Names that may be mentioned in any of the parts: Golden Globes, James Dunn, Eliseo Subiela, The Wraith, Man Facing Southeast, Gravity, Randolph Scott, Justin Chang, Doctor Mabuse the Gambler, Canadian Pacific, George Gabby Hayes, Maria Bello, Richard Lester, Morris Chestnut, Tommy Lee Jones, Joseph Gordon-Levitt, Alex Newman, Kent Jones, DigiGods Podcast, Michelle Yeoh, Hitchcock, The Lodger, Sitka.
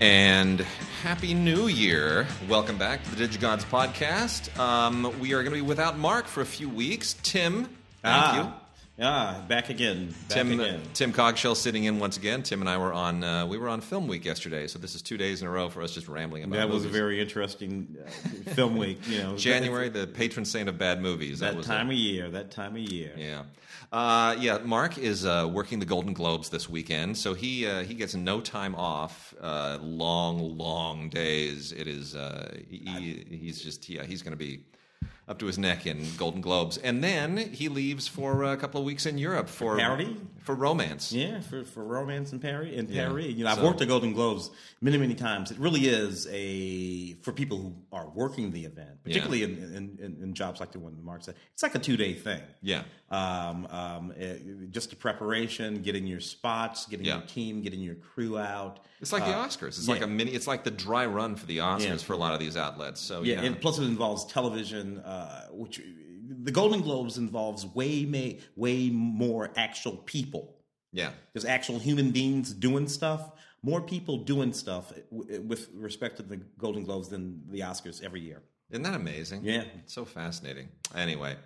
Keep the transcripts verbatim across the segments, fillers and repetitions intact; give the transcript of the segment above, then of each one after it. And Happy New Year. Welcome back to the DigiGods Podcast. Um, we are going to be without Mark for a few weeks. Tim, thank ah, you. Ah, back again. Back Tim, again. Tim Cogshell sitting in once again. Tim and I were on uh, we were on Film Week yesterday, so this is two days in a row for us just rambling about That movies. Was a very interesting uh, Film Week. You know, January, the patron saint of bad movies. That, that was time a, of year. That time of year. Yeah. Uh, yeah, Mark is uh, working the Golden Globes this weekend, so he uh, he gets no time off. Uh, long, long days. It is uh, he, he's just yeah he's going to be up to his neck in Golden Globes, and then he leaves for a couple of weeks in Europe for Paris, for romance. Yeah, for, for romance in Paris. In Paris, yeah. you know, I've so, worked the Golden Globes many, many times. It really is a for people who are working the event, particularly yeah. in, in, in jobs like the one that Mark said. It's like a two day thing. Yeah. Um, um, it, just the preparation, getting your spots, getting yeah. your team, getting your crew out. It's like uh, the Oscars. It's yeah. like a mini. It's like the dry run for the Oscars yeah. for a lot of these outlets. So yeah, yeah. and plus it involves television, uh, which the Golden Globes involves way may, way more actual people. Yeah, there's actual human beings doing stuff. More people doing stuff w- with respect to the Golden Globes than the Oscars every year. Isn't that amazing? Yeah, it's so fascinating. Anyway.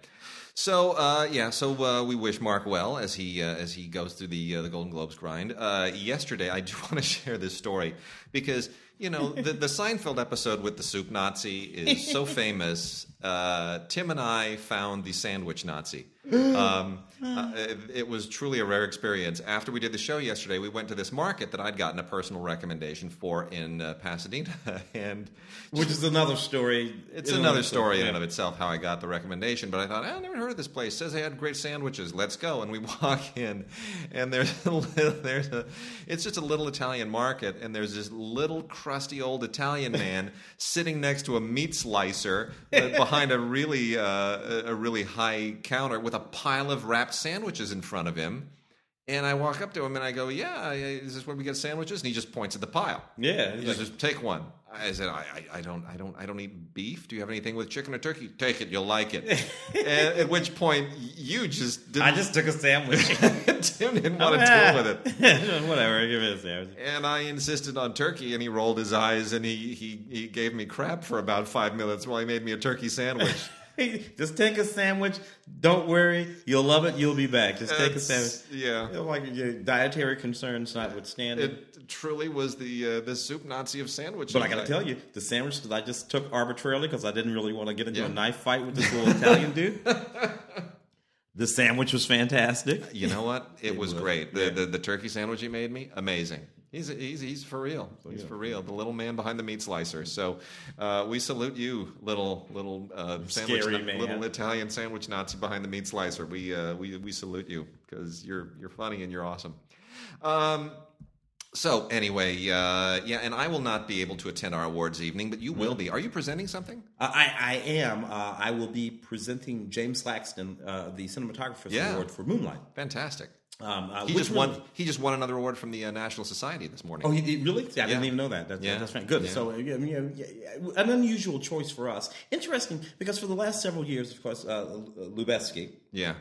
So uh, yeah, so uh, we wish Mark well as he uh, as he goes through the uh, the Golden Globes grind. Uh, yesterday, I do want to share this story because you know the, the Seinfeld episode with the soup Nazi is so famous. Uh, Tim and I found the sandwich Nazi. Um, uh, it, it was truly a rare experience. After we did the show yesterday, we went to this market that I'd gotten a personal recommendation for in uh, Pasadena, and which is another story. It's another story in and of itself how I got the recommendation. But I thought I never heard of this place. It says they had great sandwiches. Let's go. And we walk in, and there's a little, there's a it's just a little Italian market, and there's this little crusty old Italian man sitting next to a meat slicer behind a really uh, a really high counter with a pile of wrapped sandwiches in front of him, and I walk up to him and I go, "Yeah, is this where we get sandwiches?" And he just points at the pile. Yeah, he like, just take one. I said, I, I, "I don't, I don't, I don't eat beef. Do you have anything with chicken or turkey? Take it, you'll like it." at, at which point, you just didn't... I just took a sandwich. Tim didn't want to deal with it. Whatever, give it a sandwich. And I insisted on turkey, and he rolled his eyes, and he he he gave me crap for about five minutes while he made me a turkey sandwich. Just take a sandwich. Don't worry. You'll love it. You'll be back. Just take it's, a sandwich. Yeah. You know, like your dietary concerns notwithstanding. It truly was the uh, the soup Nazi of sandwiches. But I got to tell you, the sandwich that I just took arbitrarily because I didn't really want to get into yeah. a knife fight with this little Italian dude. The sandwich was fantastic. You know what? It, it was, was great. Yeah. The, the the turkey sandwich he made me, amazing. He's he's he's for real. He's yeah. for real. The little man behind the meat slicer. So uh, we salute you, little little uh, sandwich, Scary man. little Italian sandwich Nazi behind the meat slicer. We uh, we we salute you because you're you're funny and you're awesome. Um, so anyway, uh, yeah, and I will not be able to attend our awards evening, but you will be. Are you presenting something? Uh, I I am. Uh, I will be presenting James Laxton, uh, the cinematographer's yeah. award for Moonlight. Fantastic. Um, uh, he just won. Really? He just won another award from the uh, National Society this morning. Oh, he, he really? Yeah, I yeah. didn't even know that. That's, yeah. that's right. Good. Yeah. So, you know, an unusual choice for us. Interesting, because for the last several years, of course, uh, Lubezki. Yeah,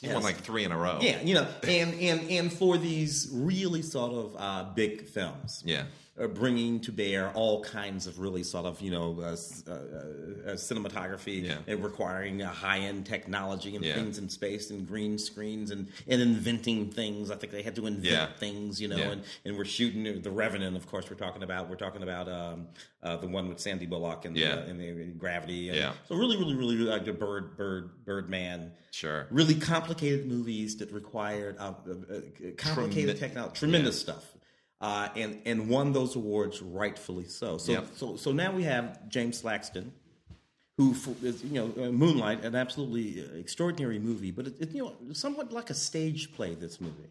he has, won like three in a row. Yeah, you know, and and and for these really sort of uh, big films. Yeah. Bringing to bear all kinds of really sort of, you know, uh, uh, uh, cinematography yeah. and requiring uh, high-end technology and yeah. things in space and green screens and, and inventing things. I think they had to invent yeah. things, you know, yeah. and, and we're shooting The Revenant, of course, we're talking about. We're talking about um, uh, the one with Sandy Bullock and, yeah. uh, and the and Gravity. And yeah. So really, really, really like the Bird, Bird, Birdman. Sure. Really complicated movies that required uh, uh, complicated Trem- technology. Tremendous yeah. stuff. Uh, and, and won those awards rightfully so. So yep. so so now we have James Laxton, who is, you know, Moonlight, an absolutely extraordinary movie, but it's it, you know somewhat like a stage play. This movie,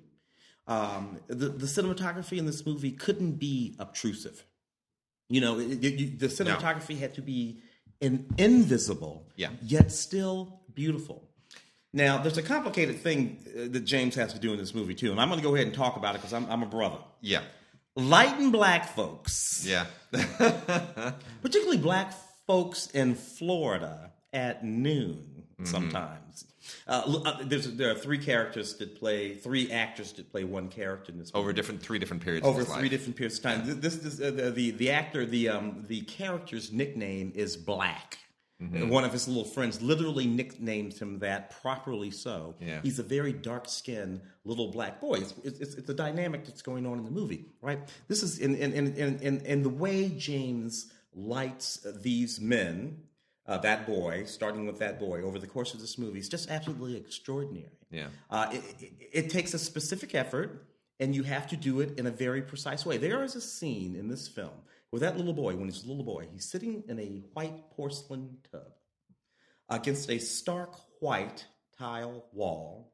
um, the the cinematography in this movie couldn't be obtrusive. You know, it, it, you, the cinematography no. had to be in, invisible, yeah. yet still beautiful. Now, there's a complicated thing that James has to do in this movie, too, and I'm going to go ahead and talk about it because I'm, I'm a brother. Yeah. Light and black folks. Yeah. Particularly black folks in Florida at noon mm-hmm. sometimes. Uh, there's, there are three characters that play, three actors that play one character in this movie. Over different, three different periods Over of Over three life. different periods of time. Yeah. This, this uh, the, the, the actor, the, um, the character's nickname is Black. Mm-hmm. One of his little friends literally nicknames him that, properly so. Yeah. He's a very dark-skinned little black boy. It's, it's, it's a dynamic that's going on in the movie, right? This is in in in in, in, in the way James lights these men, uh, that boy, starting with that boy, over the course of this movie. It's just absolutely extraordinary. Yeah, uh, it, it, it takes a specific effort, and you have to do it in a very precise way. There is a scene in this film. With that little boy, when he's a little boy, he's sitting in a white porcelain tub against a stark white tile wall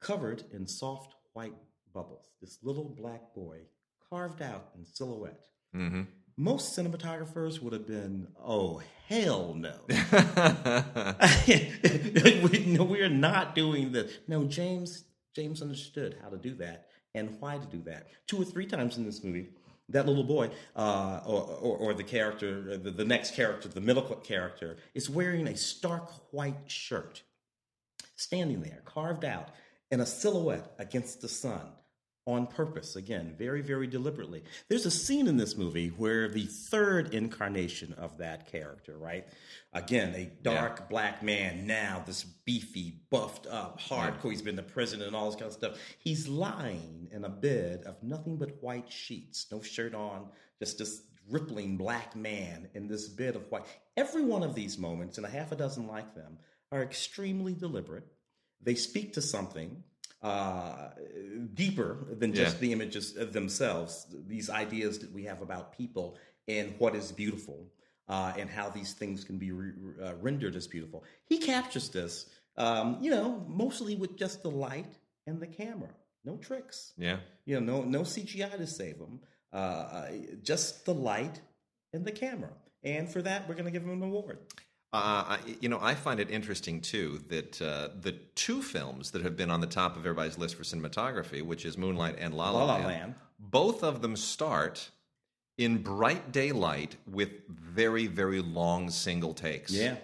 covered in soft white bubbles. This little black boy carved out in silhouette. Mm-hmm. Most cinematographers would have been, oh, hell no. we, no, we're not doing this. No, James, James understood how to do that and why to do that. Two or three times in this movie, that little boy, uh, or, or, or the character, the, the next character, the middle character, is wearing a stark white shirt, standing there, carved out, in a silhouette against the sun, on purpose, again, very, very deliberately. There's a scene in this movie where the third incarnation of that character, right? Again, a dark yeah. black man, now this beefy, buffed up, hardcore, yeah. he's been to prison and all this kind of stuff. He's lying in a bed of nothing but white sheets, no shirt on, just this rippling black man in this bed of white. Every one of these moments, and a half a dozen like them, are extremely deliberate. They speak to something Uh, deeper than just yeah. the images themselves, these ideas that we have about people and what is beautiful uh, and how these things can be re- uh, rendered as beautiful. He captures this, um, you know, mostly with just the light and the camera. No tricks. Yeah. You know, no, no C G I to save him. Uh, just the light and the camera. And for that, we're going to give him an award. Uh, you know, I find it interesting, too, that uh, the two films that have been on the top of everybody's list for cinematography, which is Moonlight and La La, La, La Land, Land, both of them start in bright daylight with very, very long single takes. Yeah.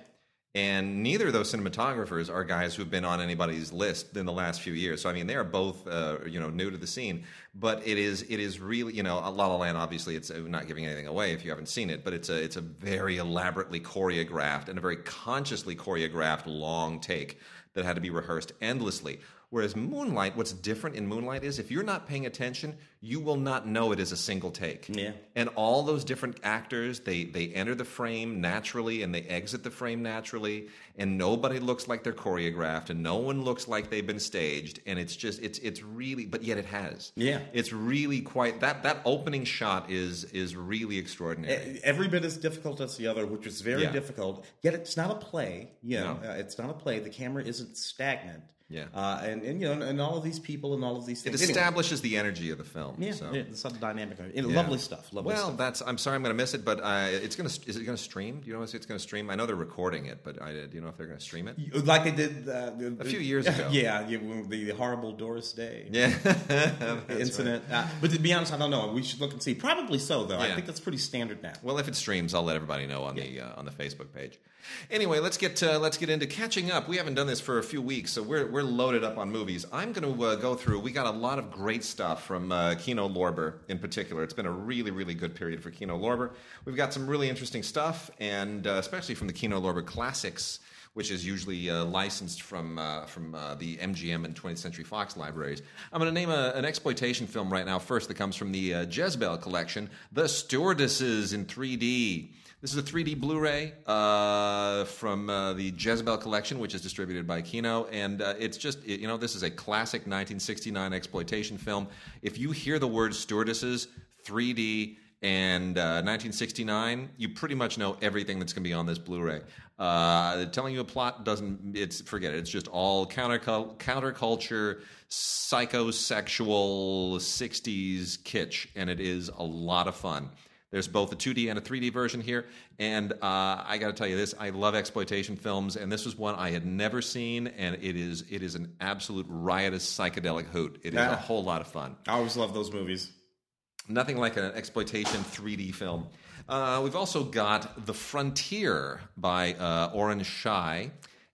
And neither of those cinematographers are guys who've been on anybody's list in the last few years. So, I mean, they are both, uh, you know, new to the scene. But it is it is really, you know, La La Land, obviously, it's not giving anything away if you haven't seen it. But it's a, it's a very elaborately choreographed and a very consciously choreographed long take that had to be rehearsed endlessly. Whereas Moonlight, what's different in Moonlight is if you're not paying attention, you will not know it is a single take. Yeah. And all those different actors, they they enter the frame naturally and they exit the frame naturally, and nobody looks like they're choreographed and no one looks like they've been staged, and it's just it's it's really but yet it has. Yeah. It's really quite that that opening shot is is really extraordinary. Every bit as difficult as the other, which is very yeah. difficult. Yet it's not a play. You know, no. uh, it's not a play. The camera isn't stagnant. Yeah, uh, and, and you know, and all of these people and all of these things. It establishes anyway. the energy of the film. Yeah, so. yeah it's a dynamic. It, yeah. Lovely stuff. Lovely well, stuff. that's. I'm sorry, I'm going to miss it, but uh, it's going to. Is it going to stream? Do you know if it's going to stream? I know they're recording it, but I do you know if they're going to stream it? Like they did uh, a few years ago. Yeah, the, the horrible Doris Day. Yeah, incident. Right. Uh, but to be honest, I don't know. We should look and see. Probably so, though. Yeah. I think that's pretty standard now. Well, if it streams, I'll let everybody know on yeah. the uh, on the Facebook page. Anyway, let's get uh, let's get into catching up. We haven't done this for a few weeks, so we're we're loaded up on movies. I'm going to uh, go through. We got a lot of great stuff from uh, Kino Lorber in particular. It's been a really really good period for Kino Lorber. We've got some really interesting stuff, and uh, especially from the Kino Lorber classics, which is usually uh, licensed from uh, from uh, the M G M and twentieth Century Fox libraries. I'm going to name a, an exploitation film right now first that comes from the uh, Jezebel collection, The Stewardesses in three D. This is a three D Blu-ray uh, from uh, the Jezebel collection, which is distributed by Kino. And uh, it's just, you know, this is a classic nineteen sixty-nine exploitation film. If you hear the words stewardesses, three D, and uh, nineteen sixty-nine, you pretty much know everything that's going to be on this Blu-ray. Uh, telling you a plot doesn't, it's forget it. It's just all countercul- counterculture, psychosexual sixties kitsch, and it is a lot of fun. There's both a two D and a three D version here, and uh, I got to tell you this: I love exploitation films, and this was one I had never seen, and it is it is an absolute riotous psychedelic hoot. It yeah. is a whole lot of fun. I always love those movies. Nothing like an exploitation three D film. Uh, we've also got The Frontier by uh, Orin Shai.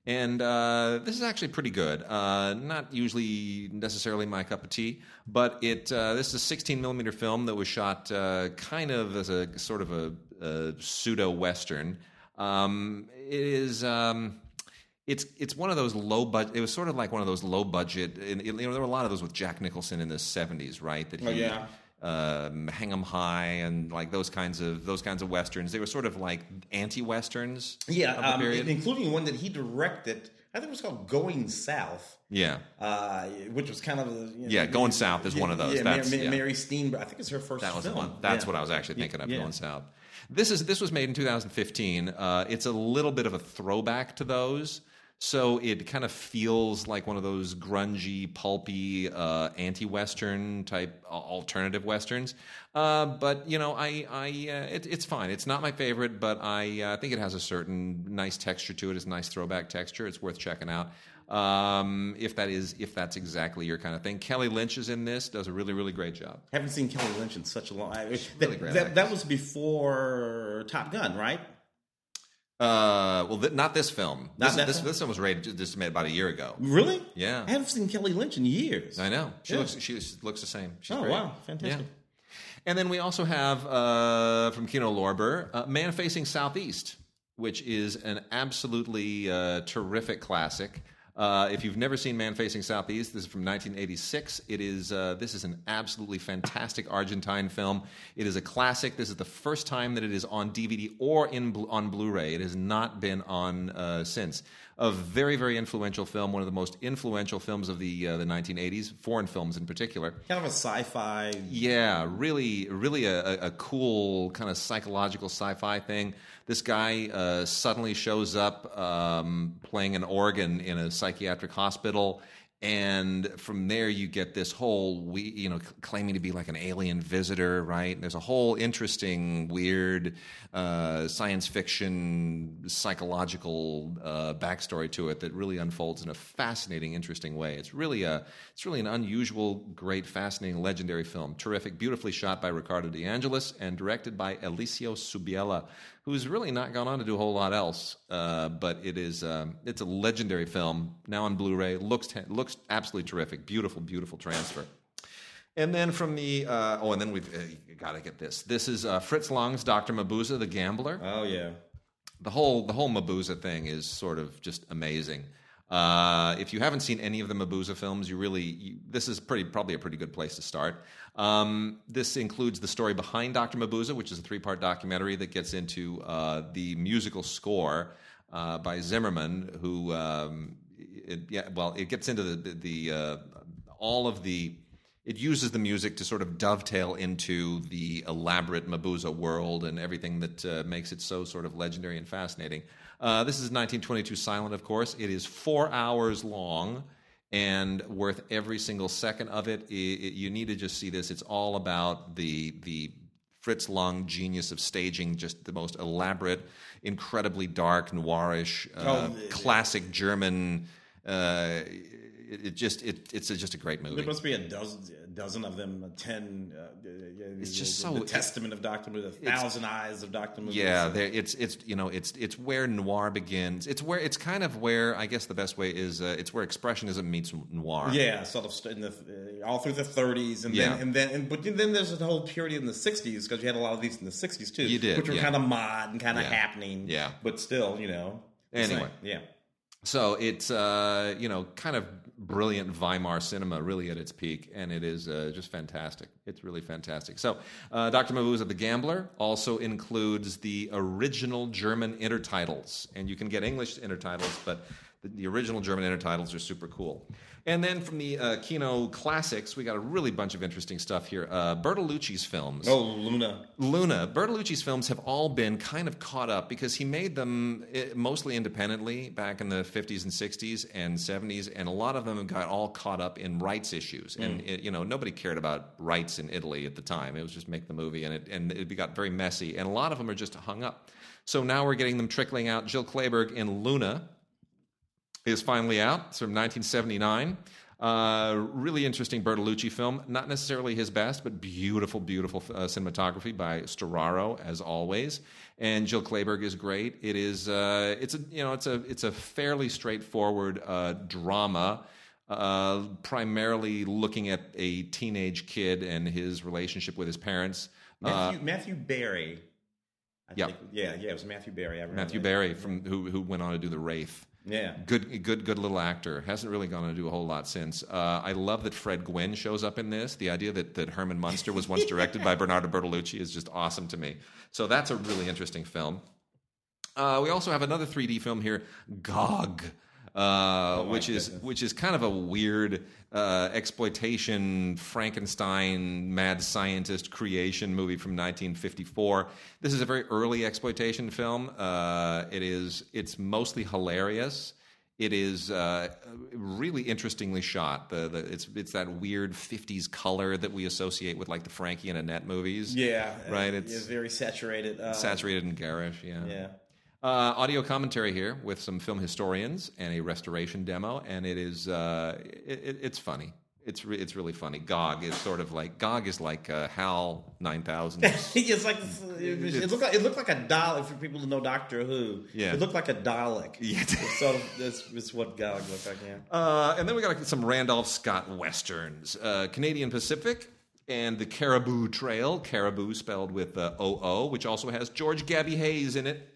And uh, this is actually pretty good. Uh, not usually necessarily my cup of tea, but it uh, this is a sixteen millimeter film that was shot uh, kind of as a sort of a, a pseudo-Western. Um, it is... Um, It's it's one of those low budget. It was sort of like one of those low budget. It, you know, there were a lot of those with Jack Nicholson in the seventies, right? That he, oh yeah, um, Hang 'Em High and like those kinds of those kinds of westerns. They were sort of like anti-westerns. Yeah, of the um, period. Including one that he directed. I think it was called Going South. Yeah, uh, which was kind of you know, yeah. Going South is yeah, one of those. Yeah, that's, Mary, yeah. Mary Steenburgen. I think it's her first. That was film. One. That's yeah. what I was actually thinking yeah. of. Yeah. Going South. This is this was made in two thousand fifteen. Uh, it's a little bit of a throwback to those. So it kind of feels like one of those grungy, pulpy, uh, anti-Western type alternative Westerns. Uh, but, you know, I, I, uh, it, it's fine. It's not my favorite, but I uh, think it has a certain nice texture to it. It's a nice throwback texture. It's worth checking out um, if that is if that's exactly your kind of thing. Kelly Lynch is in this. Does a really, really great job. I haven't seen Kelly Lynch in such a long time. Really that, that, that was before Top Gun, right? Uh, well, th- not this film. Not this, that this, film? This film was rated just made about a year ago. Really? Yeah. I haven't seen Kelly Lynch in years. I know. She yeah. looks. She looks the same. She's oh great. Wow! Fantastic. Yeah. And then we also have uh, from Kino Lorber, uh, Man Facing Southeast, which is an absolutely uh, terrific classic. Uh, if you've never seen Man Facing Southeast, this is from nineteen eighty-six. It is uh, this is an absolutely fantastic Argentine film. It is a classic. This is the first time that it is on D V D or in on Blu-ray. It has not been on uh, since. A very, very influential film, one of the most influential films of the uh, the nineteen eighties, foreign films in particular. Kind of a sci-fi. Yeah, really, really a, a cool kind of psychological sci-fi thing. This guy uh, suddenly shows up um, playing an organ in a psychiatric hospital. And from there, you get this whole, we, you know, claiming to be like an alien visitor, right? And there's a whole interesting, weird uh, science fiction, psychological uh, backstory to it that really unfolds in a fascinating, interesting way. It's really a, it's really an unusual, great, fascinating, legendary film. Terrific, beautifully shot by Ricardo De Angelis and directed by Eliseo Subiela, who's really not gone on to do a whole lot else, uh, but it is um, it's a legendary film, now on Blu-ray, looks te- looks absolutely terrific, beautiful, beautiful transfer. And then from the, uh, oh, and then we've uh, got to get this. This is uh, Fritz Lang's Doctor Mabuse, the Gambler. Oh, yeah. The whole the whole Mabuse thing is sort of just amazing. Uh, if you haven't seen any of the Mabuse films, you really you, this is pretty probably a pretty good place to start. Um, this includes the story behind Doctor Mabuse, which is a three-part documentary that gets into uh, the musical score uh, by Zimmerman, who um, it, yeah, well, it gets into the the uh, all of the it uses the music to sort of dovetail into the elaborate Mabuse world and everything that uh, makes it so sort of legendary and fascinating. Uh, this is nineteen twenty-two silent, of course. It is four hours long and worth every single second of it. It, it. You need to just see this. It's all about the the Fritz Lang genius of staging just the most elaborate, incredibly dark, noirish, uh, oh, classic German. Uh, it, it just it it's a, just a great movie. There must be a dozen. dozen of them, ten. Uh, it's the, just so the testament of Doctor Mabuse, the thousand eyes of Doctor Mabuse. Yeah, it's it's you know it's it's where noir begins. It's where it's kind of where I guess the best way is uh, it's where expressionism meets noir. Yeah, sort of in the, all through the thirties, and yeah. then and then and, but then there's the whole period in the sixties because you had a lot of these in the sixties too, you did, which were yeah. kind of mod and kind of yeah. happening. Yeah, but still, you know. Anyway, same. yeah. So it's uh, you know kind of. Brilliant Weimar cinema, really at its peak, and it is uh, just fantastic. It's really fantastic. So, uh, Doctor Mabuse of the Gambler also includes the original German intertitles, and you can get English intertitles, but the, the original German intertitles are super cool. And then from the uh, Kino classics, we got a really bunch of interesting stuff here. Uh, Bertolucci's films. Oh, Luna. Luna. Bertolucci's films have all been kind of caught up because he made them mostly independently back in the fifties and sixties and seventies, and a lot of them got all caught up in rights issues. Mm. And, it, you know, nobody cared about rights in Italy at the time. It was just make the movie, and it, and it got very messy. And a lot of them are just hung up. So now we're getting them trickling out. Jill Clayburgh in Luna is finally out. It's from nineteen seventy-nine. Uh, really interesting Bertolucci film. Not necessarily his best, but beautiful, beautiful uh, cinematography by Storaro, as always. And Jill Clayburgh is great. It is uh, it's a you know it's a it's a fairly straightforward uh, drama. Uh, primarily looking at a teenage kid and his relationship with his parents. Matthew, uh, Matthew Barry. I yeah. Think, yeah, yeah, it was Matthew Barry. I remember Matthew that. Barry, from who who went on to do The Wraith. Yeah. Good, good, good little actor. Hasn't really gone on to do a whole lot since. Uh, I love that Fred Gwynn shows up in this. The idea that, that Herman Munster was once directed by Bernardo Bertolucci is just awesome to me. So that's a really interesting film. Uh, we also have another three D film here, Gog. Uh, oh which is goodness. which is kind of a weird uh, exploitation Frankenstein mad scientist creation movie from nineteen fifty-four. This is a very early exploitation film. Uh, it is it's mostly hilarious. It is uh, really interestingly shot. The, the it's it's that weird fifties color that we associate with like the Frankie and Annette movies. Yeah, right. It's, it's very saturated, uh, saturated and garish. Yeah. Yeah. Uh, audio commentary here with some film historians and a restoration demo, and it is uh, it, it, it's funny. It's re- it's really funny. Gog is sort of like Gog is like uh, HAL nine thousand. It's like it, it, it looked like it looked like a Dalek for people who know Doctor Who. Yeah. It looked like a Dalek. Yeah, it's sort of that's it's what Gog looked like. Yeah. Uh, and then we got some Randolph Scott westerns, uh, Canadian Pacific. And the Caribou Trail, Caribou spelled with uh, O O, which also has George Gabby Hayes in it.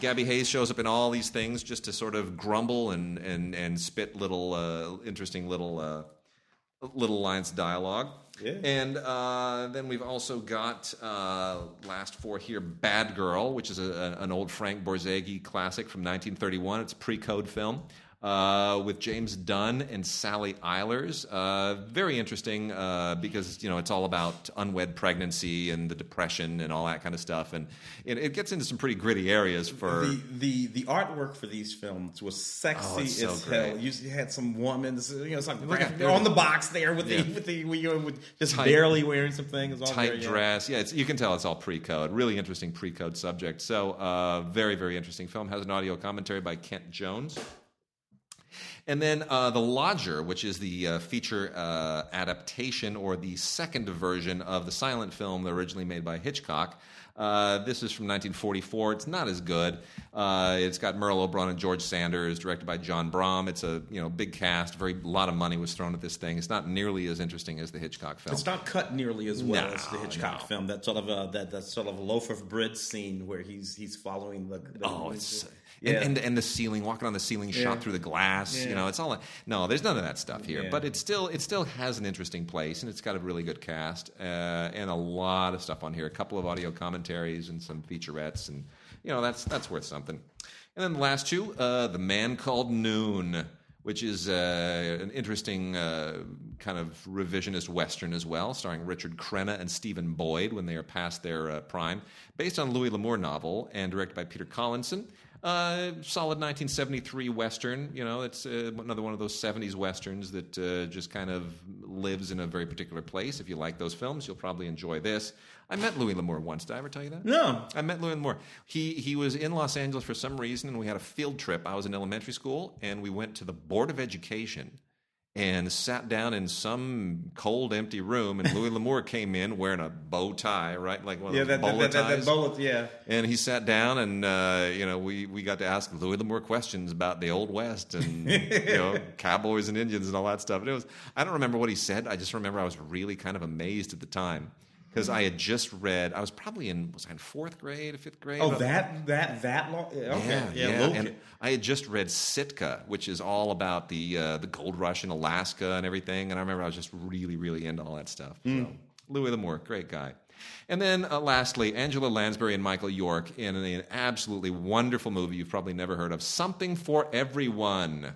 Gabby Hayes shows up in all these things just to sort of grumble and and, and spit little uh, interesting little uh, little lines of dialogue. Yeah. And uh, then we've also got uh, last four here, Bad Girl, which is a, an old Frank Borzaghi classic from nineteen thirty-one. It's a pre-code film uh, with James Dunn and Sally Eilers. Uh, very interesting uh, because you know it's all about unwed pregnancy and the Depression and all that kind of stuff, and it, it gets into some pretty gritty areas. For the the, the artwork for these films was sexy oh, it's so as great. hell. You had some woman, you know, it's like graphic, they're on the box there with yeah. the with the you know, with just tight, barely wearing some things, all tight very, dress. Yeah, yeah it's, you can tell it's all pre-code. Really interesting pre-code subject. So uh, very very interesting film. Has an audio commentary by Kent Jones. And then uh, The Lodger, which is the uh, feature uh, adaptation or the second version of the silent film originally made by Hitchcock. Uh, this is from nineteen forty-four. It's not as good. Uh, it's got Merle Oberon and George Sanders, directed by John Brom. It's a you know big cast. Very a lot of money was thrown at this thing. It's not nearly as interesting as the Hitchcock film. It's not cut nearly as well no, as the Hitchcock no. film. That sort of uh, that that sort of loaf of bread scene where he's he's following the, the oh it's. Yeah. And, and and the ceiling, walking on the ceiling, yeah. shot through the glass. Yeah. You know, it's all. No, there's none of that stuff here. Yeah. But it still, it still has an interesting place, and it's got a really good cast uh, and a lot of stuff on here. A couple of audio commentaries and some featurettes, and you know, that's that's worth something. And then the last two, uh, The Man Called Noon, which is uh, an interesting uh, kind of revisionist Western as well, starring Richard Crenna and Stephen Boyd when they are past their uh, prime, based on a Louis L'Amour novel and directed by Peter Collinson. Uh, solid nineteen seventy-three Western. You know, it's uh, another one of those seventies Westerns that uh, just kind of lives in a very particular place. If you like those films, you'll probably enjoy this. I met Louis L'Amour once. Did I ever tell you that? No. I met Louis L'Amour. He he was in Los Angeles for some reason, and we had a field trip. I was in elementary school, and we went to the Board of Education and sat down in some cold, empty room, and Louis L'Amour came in wearing a bow tie, right? Like one yeah, of those that, bowler that, that, ties. That bowl, yeah. And he sat down, and uh, you know, we, we got to ask Louis L'Amour questions about the Old West and you know, cowboys and Indians and all that stuff. And it was I don't remember what he said. I just remember I was really kind of amazed at the time. Because I had just read, I was probably in was I in fourth grade, fifth grade. Oh, that that that long. Okay, yeah, yeah. yeah. And I had just read Sitka, which is all about the uh, the gold rush in Alaska and everything. And I remember I was just really, really into all that stuff. Mm. So Louis L'Amour, great guy. And then uh, lastly, Angela Lansbury and Michael York in an absolutely wonderful movie you've probably never heard of, Something for Everyone,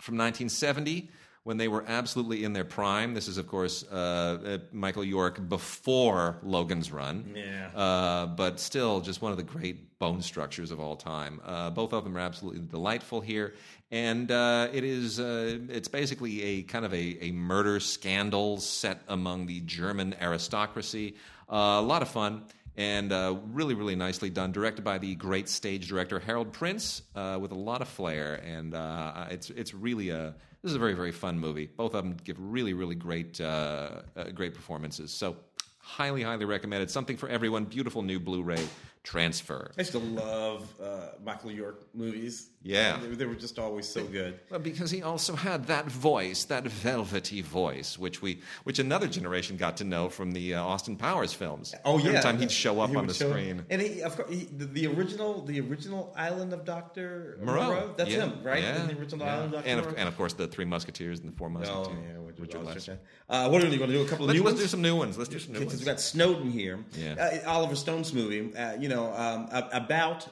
from nineteen seventy. When they were absolutely in their prime. This is, of course, uh, Michael York before Logan's Run. Yeah. Uh, but still just one of the great bone structures of all time. Uh, both of them are absolutely delightful here. And uh, it is, uh, it's basically a kind of a, a murder scandal set among the German aristocracy. Uh, a lot of fun. And uh, really, really nicely done. Directed by the great stage director Harold Prince, uh, with a lot of flair, and uh, it's it's really a this is a very very fun movie. Both of them give really really great uh, uh, great performances. So highly highly recommended. Something for everyone. Beautiful new Blu-ray transfer. I used to love uh, Michael York movies. Yeah, they, they were just always so good. Well, because he also had that voice, that velvety voice, which we, which another generation got to know from the uh, Austin Powers films. Oh yeah, every time he'd show up he on the screen. Up. And he, of course, he, the, the original, the original Island of Doctor Moreau. Moreau that's yeah. him, right? Yeah. In the original yeah. Island of Doctor And of, and of course, the Three Musketeers and the Four Musketeers. Oh yeah, Richard, Richard Lester. Uh, what are you going to do? A couple of let's, new let's ones. Let's do some new ones. Let's do some new ones. We've got Snowden here. Yeah. Uh, Oliver Stone's movie. Uh, you know, um, about.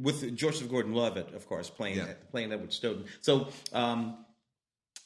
With Joseph Gordon-Levitt, of course, playing yeah. playing Edward Snowden. So um,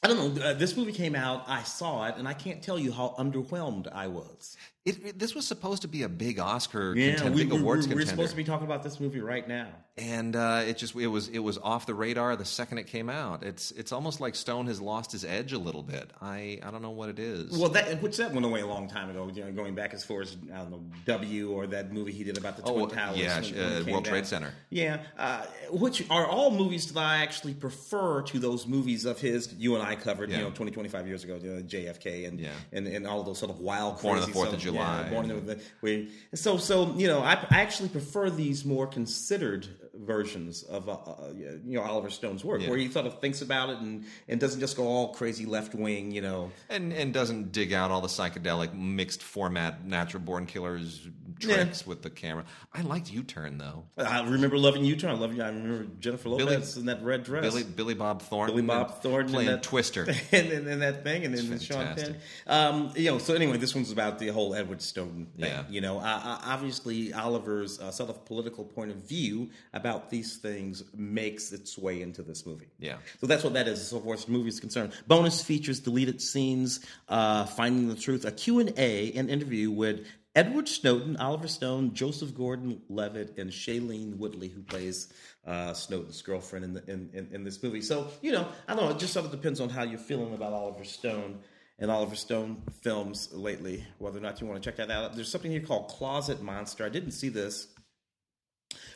I don't know. Uh, this movie came out. I saw it, and I can't tell you how underwhelmed I was. It, it, this was supposed to be a big Oscar, yeah, contender, we, big we, awards we, contender. We're supposed to be talking about this movie right now, and uh, it just it was it was off the radar the second it came out. It's it's almost like Stone has lost his edge a little bit. I, I don't know what it is. Well, that which that went away a long time ago. You know, going back as far as I don't know W or that movie he did about the Twin oh, Towers, yeah, uh, World Trade out. Center, yeah, uh, which are all movies that I actually prefer to those movies of his that you and I covered, yeah. you know, twenty, twenty-five years ago, you know, J F K and, yeah. and and all those sort of wild, Born crazy. On the fourth of July. Yeah, born with the, we, so, so you know, I, I actually prefer these more considered versions of uh, uh, you know Oliver Stone's work, yeah. where he sort of thinks about it and, and doesn't just go all crazy left wing, you know, and and doesn't dig out all the psychedelic mixed format Natural Born Killers tricks yeah. with the camera. I liked U-Turn though. I remember loving U-Turn. I love you. I remember Jennifer Lopez Billy, in that red dress. Billy Billy Bob Thornton. Billy Bob Thornton playing that, Twister and, and, and that thing, and then Sean Penn. Um, you know. So anyway, this one's about the whole Edward Snowden thing. Yeah. You know, uh, obviously Oliver's uh, sort of political point of view about these things makes its way into this movie. Yeah. So that's what that is as far as the movie is concerned. Bonus features, deleted scenes, uh, Finding the Truth, a Q and A, an interview with Edward Snowden, Oliver Stone, Joseph Gordon-Levitt, and Shailene Woodley, who plays uh, Snowden's girlfriend in, the, in, in, in this movie. So, you know, I don't know. It just sort of depends on how you're feeling about Oliver Stone and Oliver Stone films lately, whether or not you want to check that out. There's something here called Closet Monster. I didn't see this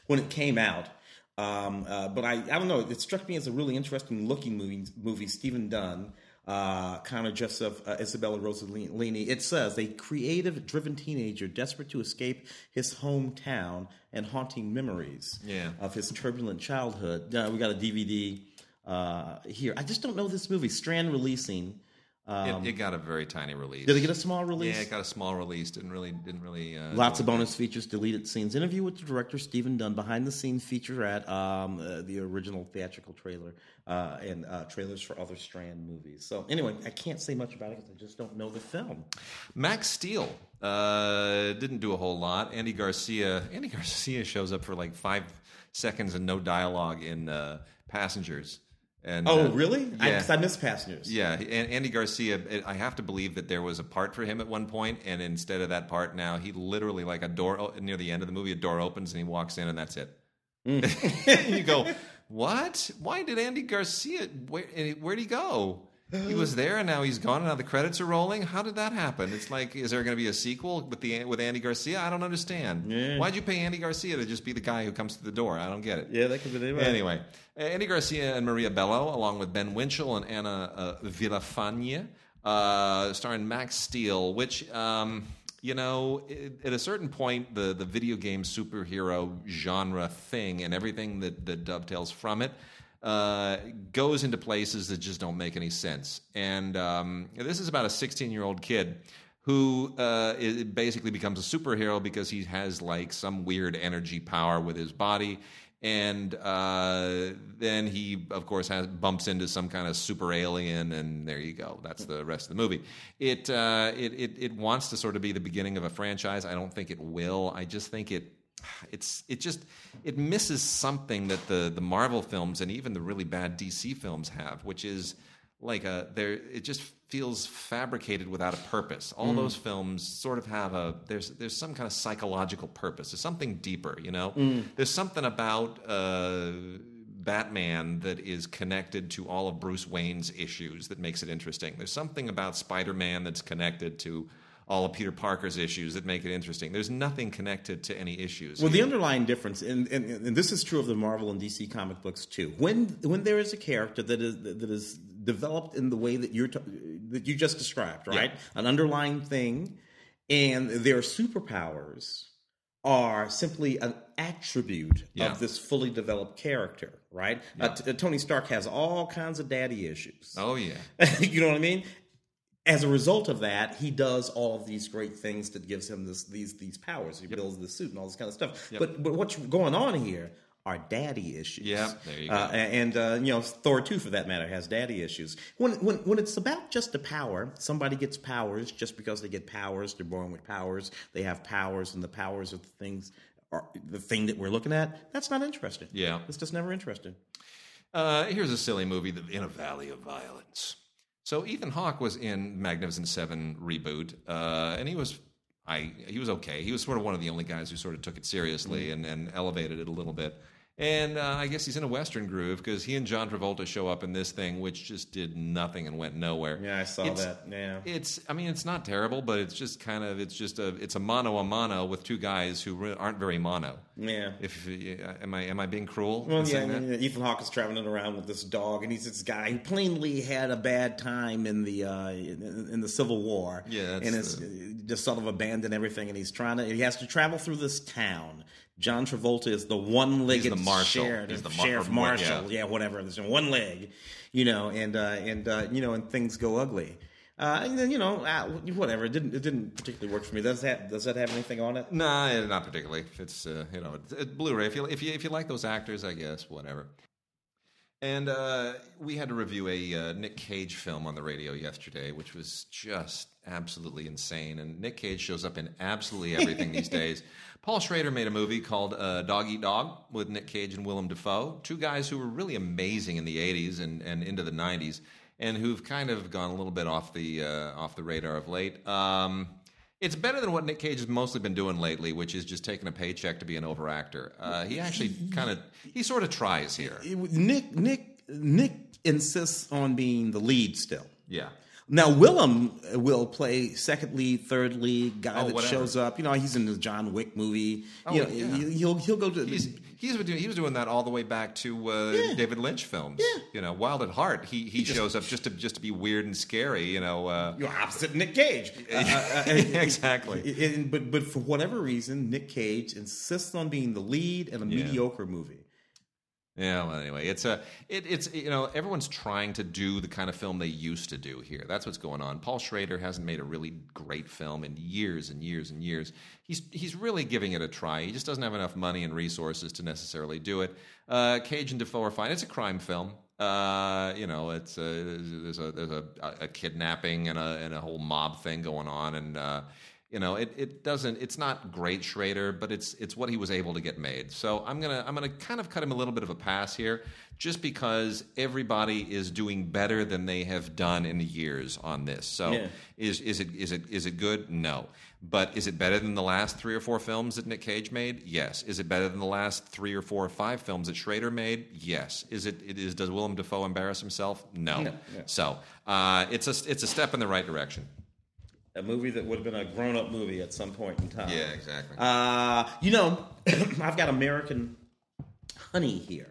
when it came out, um, uh, but I, I don't know. It struck me as a really interesting looking movie. movie Stephen Dunn, uh, Connor Joseph, uh, Isabella Rossellini. It says, a creative, driven teenager desperate to escape his hometown and haunting memories yeah. of his turbulent childhood. Uh, we got a D V D uh, here. I just don't know this movie. Strand releasing. Um, it, it got a very tiny release. Did it get a small release? Yeah, it got a small release. Didn't really, didn't really. Uh, Lots of bonus features, deleted scenes, interview with the director Stephen Dunn, behind the scenes feature at um, uh, the original theatrical trailer uh, and uh, trailers for other Strand movies. So anyway, I can't say much about it because I just don't know the film. Max Steele uh, didn't do a whole lot. Andy Garcia, Andy Garcia shows up for like five seconds and no dialogue in uh, Passengers. And, oh, uh, really? Because yeah. I, I miss Passengers. Yeah, and Andy Garcia, I have to believe that there was a part for him at one point, and instead of that part now, he literally, like a door near the end of the movie, a door opens and he walks in and that's it. Mm. You go, what? Why did Andy Garcia, where, where'd he go? He was there and now he's gone and now the credits are rolling? How did that happen? It's like, is there going to be a sequel with the with Andy Garcia? I don't understand. Yeah. Why'd you pay Andy Garcia to just be the guy who comes to the door? I don't get it. Yeah, that could be anybody. Anyway, Andy Garcia and Maria Bello, along with Ben Winchell and Anna uh, Villafañe, uh, starring Max Steele, which, um, you know, it, at a certain point, the, the video game superhero genre thing and everything that, that dovetails from it, Uh, goes into places that just don't make any sense. And um, this is about a sixteen-year-old kid who uh, is, basically becomes a superhero because he has like some weird energy power with his body. And uh, then he, of course, has, bumps into some kind of super alien, and there you go. That's the rest of the movie. It, uh, it, it, it wants to sort of be the beginning of a franchise. I don't think it will. I just think it... It's it just it misses something that the, the Marvel films and even the really bad D C films have, which is like a there it just feels fabricated without a purpose. All mm. those films sort of have a there's there's some kind of psychological purpose. There's something deeper, you know. Mm. There's something about uh, Batman that is connected to all of Bruce Wayne's issues that makes it interesting. There's something about Spider-Man that's connected to all of Peter Parker's issues that make it interesting. There's nothing connected to any issues. Well, here. The underlying difference, and, and, and this is true of the Marvel and D C comic books too, when when there is a character that is that is developed in the way that you're t- that you just described, right? Yeah. An underlying thing, and their superpowers are simply an attribute yeah. of this fully developed character, right? Yeah. Uh, t- Tony Stark has all kinds of daddy issues. Oh, yeah. You know what I mean? As a result of that, he does all of these great things that gives him this, these these powers. He yep. builds the suit and all this kind of stuff. Yep. But but what's going on here are daddy issues. Yeah, there you go. Uh, and uh, you know, Thor too, for that matter, has daddy issues. When when when it's about just the power, somebody gets powers just because they get powers. They're born with powers. They have powers, and the powers of the things are the thing that we're looking at. That's not interesting. Yeah, it's just never interesting. Uh, here's a silly movie, In a Valley of Violence. So Ethan Hawke was in Magnificent Seven reboot, uh, and he was, I he was okay. He was sort of one of the only guys who sort of took it seriously mm-hmm. and, and elevated it a little bit. And uh, I guess he's in a Western groove because he and John Travolta show up in this thing, which just did nothing and went nowhere. Yeah, I saw it's, that. Yeah, it's I mean it's not terrible, but it's just kind of it's just a it's a mano a mano with two guys who re- aren't very mono. Yeah. If am I am I being cruel? Well, yeah. I mean, Ethan Hawke is traveling around with this dog, and he's this guy who plainly had a bad time in the uh, in, in the Civil War. Yeah, and is the... just sort of abandoned everything, and he's trying to he has to travel through this town. John Travolta is the one-legged sheriff, the mar- sheriff marshal, yeah. yeah, whatever. There's one leg, you know, and uh, and uh, you know, and things go ugly. Uh, and then, you know, uh, whatever. It didn't it didn't particularly work for me. Does that does that have anything on it? No, not particularly. It's uh, you know, it's, it's Blu-ray. If you if you if you like those actors, I guess whatever. And uh, we had to review a uh, Nick Cage film on the radio yesterday, which was just absolutely insane. And Nick Cage shows up in absolutely everything these days. Paul Schrader made a movie called uh, Dog Eat Dog with Nick Cage and Willem Dafoe, two guys who were really amazing in the eighties and, and into the nineties, and who've kind of gone a little bit off the uh, off the radar of late. Um, it's better than what Nick Cage has mostly been doing lately, which is just taking a paycheck to be an overactor. Uh, he actually kind of he sort of tries here. Nick Nick Nick insists on being the lead still. Yeah. Now, Willem will play second lead, third lead, guy oh, that whatever. shows up. You know, he's in the John Wick movie. Oh, you know, yeah. He'll he'll go to... He's, he's doing, he was doing that all the way back to uh, yeah. David Lynch films. Yeah. You know, Wild at Heart, he he, he just, shows up just to just to be weird and scary, you know. Uh, you're opposite Nick Cage. Uh, uh, exactly. And, and, but, but for whatever reason, Nick Cage insists on being the lead in a yeah. mediocre movie. Yeah, well, anyway, it's a, it, it's, you know, everyone's trying to do the kind of film they used to do here. That's what's going on. Paul Schrader hasn't made a really great film in years and years and years. He's he's really giving it a try. He just doesn't have enough money and resources to necessarily do it. Uh, Cage and Defoe are fine. It's a crime film. Uh, you know, it's a, there's a there's a, a kidnapping and a and a whole mob thing going on, and uh, you know, it, it doesn't. It's not great Schrader, but it's it's what he was able to get made. So I'm gonna I'm gonna kind of cut him a little bit of a pass here, just because everybody is doing better than they have done in years on this. So yeah. is is it is it is it good? No. But is it better than the last three or four films that Nick Cage made? Yes. Is it better than the last three or four or five films that Schrader made? Yes. Is it? It is. Does Willem Dafoe embarrass himself? No. no. Yeah. So uh, it's a it's a step in the right direction. A movie that would have been a grown-up movie at some point in time. Yeah, exactly. Uh, you know, I've got American Honey here,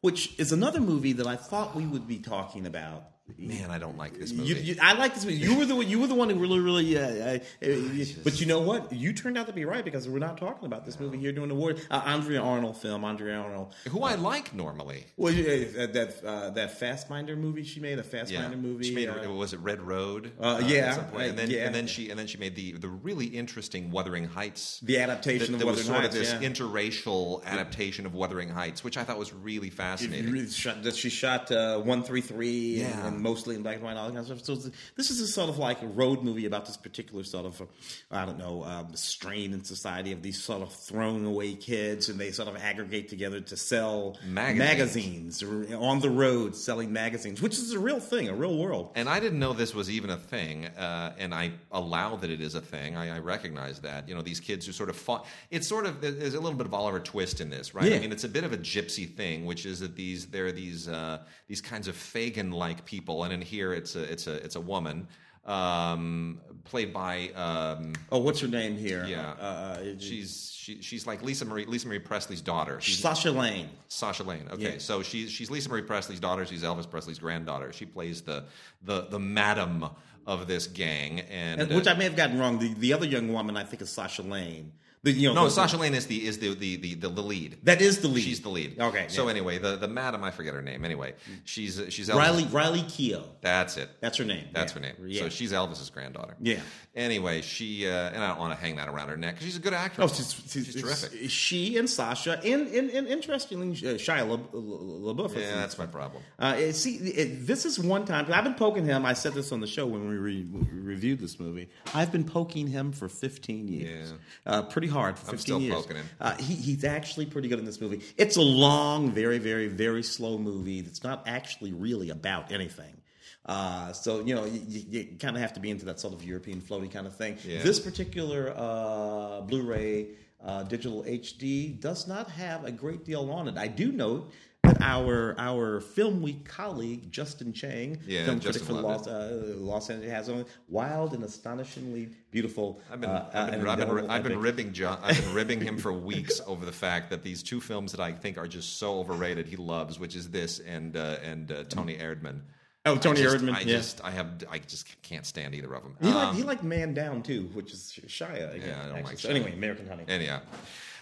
which is another movie that I thought we would be talking about. Man, I don't like this movie. You, you, I like this movie. You were the you were the one who really, really... Uh, uh, just, but you know what? You turned out to be right because we're not talking about this no. movie. You're doing the award. Uh, Andrea Arnold film, Andrea Arnold. Who uh, I like normally. Well, uh, that uh, that Fassbinder movie she made, a Fassbinder yeah. movie. She made, uh, was it Red Road? Uh, uh, yeah. At and, then, yeah. And, then she, and then she made the, the really interesting Wuthering Heights. The adaptation that, of Wuthering Heights. There was sort Heights, of this yeah. interracial adaptation yeah. of Wuthering Heights, which I thought was really fascinating. Really shot, she shot uh, one three three yeah. and, and mostly in black and white, all that kind of stuff. So this is a sort of like a road movie about this particular sort of, I don't know, um, strain in society of these sort of thrown away kids, and they sort of aggregate together to sell magazines, magazines on the road, selling magazines, which is a real thing, a real world. And I didn't know this was even a thing, uh, and I allow that it is a thing. I, I recognize that. You know, these kids who sort of fought. It's sort of, there's a little bit of Oliver Twist in this, right? Yeah. I mean, it's a bit of a gypsy thing, which is that these there are these uh, these kinds of Fagin-like people. People, and in here it's a it's a it's a woman um, played by um, oh, what's her name here? Yeah, uh, she's she, she's like Lisa Marie Lisa Marie Presley's daughter. She's, Sasha Lane. Sasha Lane. Okay, yeah. So she's she's Lisa Marie Presley's daughter. She's Elvis Presley's granddaughter. She plays the the the madam of this gang, and, and which uh, I may have gotten wrong. The the other young woman I think is Sasha Lane. The, you know, no, the, Sasha Lane is the is the, the the the lead. That is the lead. She's the lead. Okay. So yeah. anyway, the, the madam, I forget her name. Anyway, she's she's Elvis. Riley Riley Keough. That's it. That's her name. That's yeah. her name. Yeah. So she's Elvis's granddaughter. Yeah. Anyway, she uh, and I don't want to hang that around her neck because she's a good actress. Oh, she's, she's, she's terrific. She and Sasha, and and, and interestingly, Shia LaBeouf. Yeah, that's my problem. Uh, see, it, this is one time I've been poking him. I said this on the show when we re- reviewed this movie. I've been poking him for fifteen years. Yeah. Uh, pretty hard for fifteen years. I'm still years. poking him. Uh, he, he's actually pretty good in this movie. It's a long, very, very, very slow movie that's not actually really about anything. Uh, so, you know, you, you kind of have to be into that sort of European floaty kind of thing. Yeah. This particular uh, Blu-ray uh, digital H D does not have a great deal on it. I do note that our our Film Week colleague, Justin Chang, yeah, film Justin critic for Los, uh, Los Angeles, has on wild and astonishingly beautiful. I've been uh, I've been, I've been, I've been ribbing John, I've been ribbing him for weeks over the fact that these two films that I think are just so overrated he loves, which is this and uh, and uh, Tony Erdmann. Oh, Tony I just, Erdmann. I yeah. just, I have, I just can't stand either of them. He um, like, he liked Man Down too, which is Shia. Again, yeah, I don't like Shia. So anyway, American Honey. Anyhow,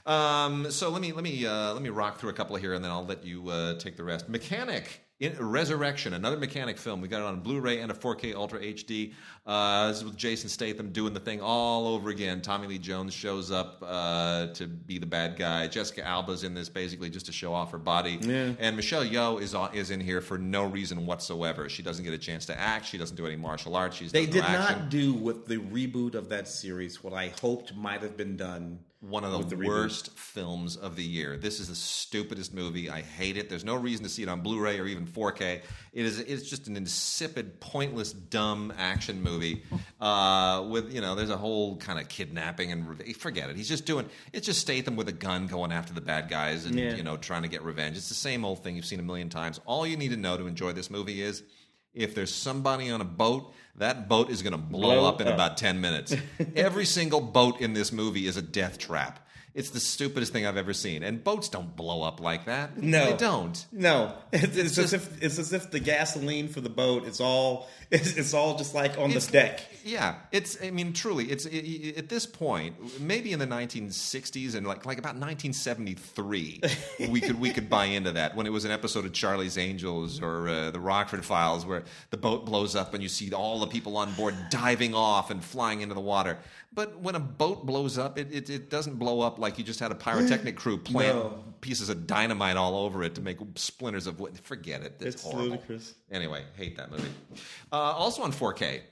um, so let me let me uh, let me rock through a couple here, and then I'll let you uh, take the rest. Mechanic. In Resurrection, another Mechanic film. We got it on Blu-ray and a four K Ultra H D. Uh, this is with Jason Statham doing the thing all over again. Tommy Lee Jones shows up uh, to be the bad guy. Jessica Alba's in this basically just to show off her body. Yeah. And Michelle Yeoh is on, is in here for no reason whatsoever. She doesn't get a chance to act. She doesn't do any martial arts. She's They did no not do with the reboot of that series what I hoped might have been done. One of the, the worst reboot. films of the year. This is the stupidest movie. I hate it. There's no reason to see it on Blu-ray or even four K. It is. It's just an insipid, pointless, dumb action movie. Uh, with you know, there's a whole kind of kidnapping and re- forget it. He's just doing. It's just Statham with a gun going after the bad guys and yeah. you know trying to get revenge. It's the same old thing you've seen a million times. All you need to know to enjoy this movie is if there's somebody on a boat. That boat is going to blow, blow up in up. about ten minutes. Every single boat in this movie is a death trap. It's the stupidest thing I've ever seen. And boats don't blow up like that. No. They don't. No. It's, it's, just, as, if, it's as if the gasoline for the boat, it's all it's, it's all just like on the deck. Yeah. It's, I mean, truly, it's it, it, at this point, maybe in the nineteen sixties and like like about nineteen seventy-three, we could we could buy into that when it was an episode of Charlie's Angels or uh, the Rockford Files where the boat blows up and you see all the people on board diving off and flying into the water. But when a boat blows up, it, it, it doesn't blow up like you just had a pyrotechnic crew plant no. pieces of dynamite all over it to make splinters of wood. Forget it. It's, it's horrible. Ludicrous. Anyway, hate that movie. Uh, also on four K.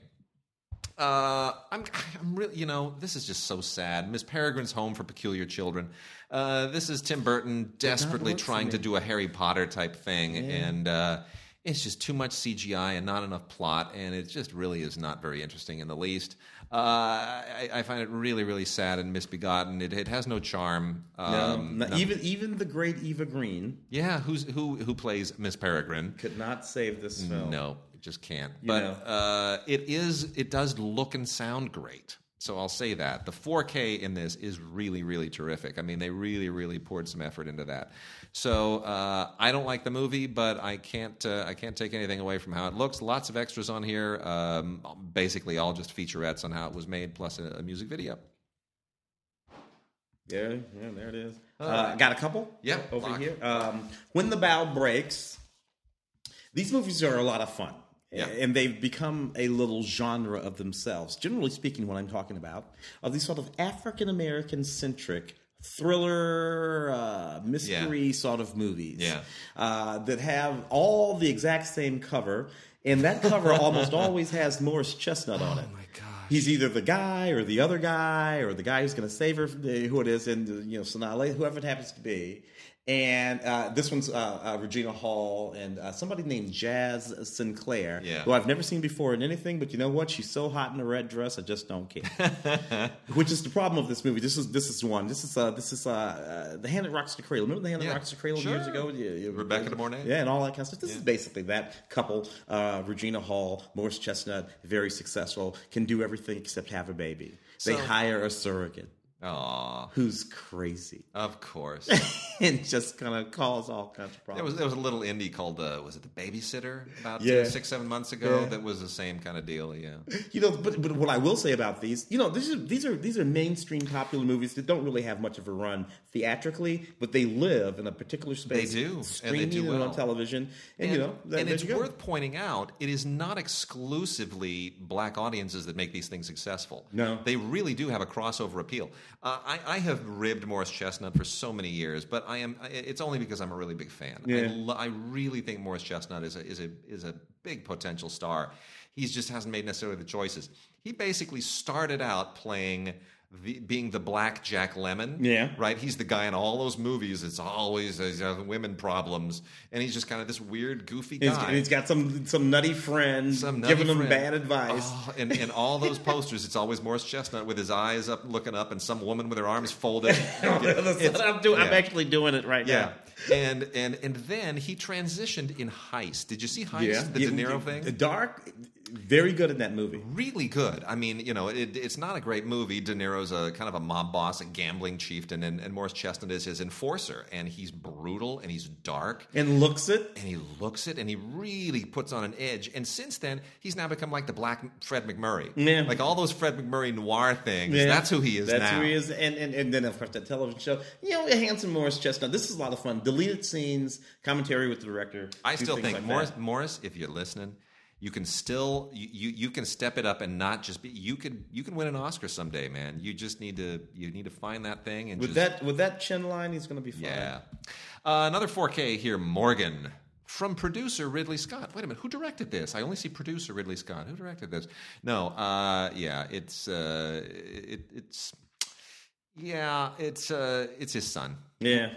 Uh, I'm, I'm really, you know, this is just so sad. Miss Peregrine's Home for Peculiar Children. Uh, this is Tim Burton desperately trying to, to do a Harry Potter type thing, yeah. and uh, it's just too much C G I and not enough plot, and it just really is not very interesting in the least. Uh, I, I find it really, really sad and misbegotten. It, it has no charm. Um, no, no, even even the great Eva Green, yeah, who's who who plays Miss Peregrine, could not save this film. No, it just can't. You but uh, it is it does look and sound great. So I'll say that the four K in this is really, really terrific. I mean, they really, really poured some effort into that. So uh, I don't like the movie, but I can't, uh, I can't take anything away from how it looks. Lots of extras on here, um, basically all just featurettes on how it was made, plus a, a music video. Yeah, yeah, there it is. Uh, uh, got a couple. Yeah, over lock. here. Um, When the Bow Breaks. These movies are a lot of fun. Yeah. And they've become a little genre of themselves. Generally speaking, what I'm talking about are these sort of African-American-centric thriller, uh, mystery yeah. sort of movies yeah. uh, that have all the exact same cover. And that cover almost always has Morris Chestnut on it. Oh, my God. He's either the guy or the other guy or the guy who's going to save her, who it is, and you know, Sanaa, whoever it happens to be. And uh, this one's uh, uh, Regina Hall and uh, somebody named Jazz Sinclair, yeah. who I've never seen before in anything. But you know what? She's so hot in a red dress, I just don't care. Which is the problem of this movie. This is this is one. This is uh, this is uh, uh, the Hand That Rocks the Cradle. Remember the Hand yeah. That Rocks the Cradle sure. years ago? You, you, Rebecca De Mornay. Yeah, and all that kind of stuff. This yeah. is basically that couple: uh, Regina Hall, Morris Chestnut, very successful, can do everything except have a baby. They so, hire a surrogate. Aww. Who's crazy. Of course. And just kind of cause all kinds of problems. There was, there was a little indie called, uh, was it The Babysitter? About yeah. six, seven months ago. Yeah. That was the same kind of deal, yeah. You know, but, but what I will say about these, you know, these are, these are these are mainstream popular movies that don't really have much of a run theatrically, but they live in a particular space. They do. Streaming and they do well. On television. And, and you know, that, and it's worth pointing out, it is not exclusively black audiences that make these things successful. No. They really do have a crossover appeal. Uh, I, I have ribbed Morris Chestnut for so many years, but I am. It's only because I'm a really big fan. Yeah. I, lo- I really think Morris Chestnut is a is a is a big potential star. He just hasn't made necessarily the choices. He basically started out playing. The, being the black Jack Lemmon, yeah, right. He's the guy in all those movies. It's always uh, women problems, and he's just kind of this weird, goofy guy. He's, and he's got some some nutty friend some nutty giving friend. him bad advice. Oh, and and all those posters, it's always Morris Chestnut with his eyes up, looking up, and some woman with her arms folded. That's what I'm doing. Yeah. I'm actually doing it right yeah. now. And and and then he transitioned in Heist. Did you see Heist? Yeah. The yeah, De Niro thing. Dark. Very good in that movie. Really good. I mean, you know, it, it's not a great movie. De Niro's a kind of a mob boss, a gambling chieftain, and, and Morris Chestnut is his enforcer. And he's brutal, and he's dark. And looks it. And he looks it, and he really puts on an edge. And since then, he's now become like the black Fred McMurray. Yeah. Like all those Fred McMurray noir things. Yeah. That's who he is that's now. That's who he is. And, and, and then, of course, that television show. You know, a handsome Morris Chestnut. This is a lot of fun. Deleted scenes, commentary with the director. I still think, like Morris, Morris, if you're listening... You can still you, you, you can step it up and not just be you could you can win an Oscar someday, man. You just need to you need to find that thing and with just, that with that chin line, he's going to be fine. Yeah, uh, another four K here, Morgan. From producer Ridley Scott. Wait a minute, who directed this? I only see producer Ridley Scott. Who directed this? No, uh, yeah, it's uh, it, it's. Yeah, it's uh, it's his son. Yeah.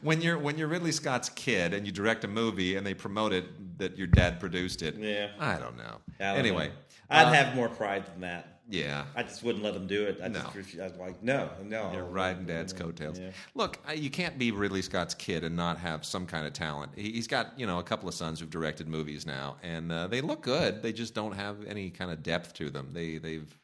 when you're when you're Ridley Scott's kid and you direct a movie and they promote it that your dad produced it. Yeah. I don't know. I don't anyway, know. I'd uh, have more pride than that. Yeah, I just wouldn't let him do it. I no. just I was like, no, no. You're riding Dad's coattails. Yeah. Look, you can't be Ridley Scott's kid and not have some kind of talent. He's got, you know, a couple of sons who've directed movies now, and uh, they look good. They just don't have any kind of depth to them. They they've.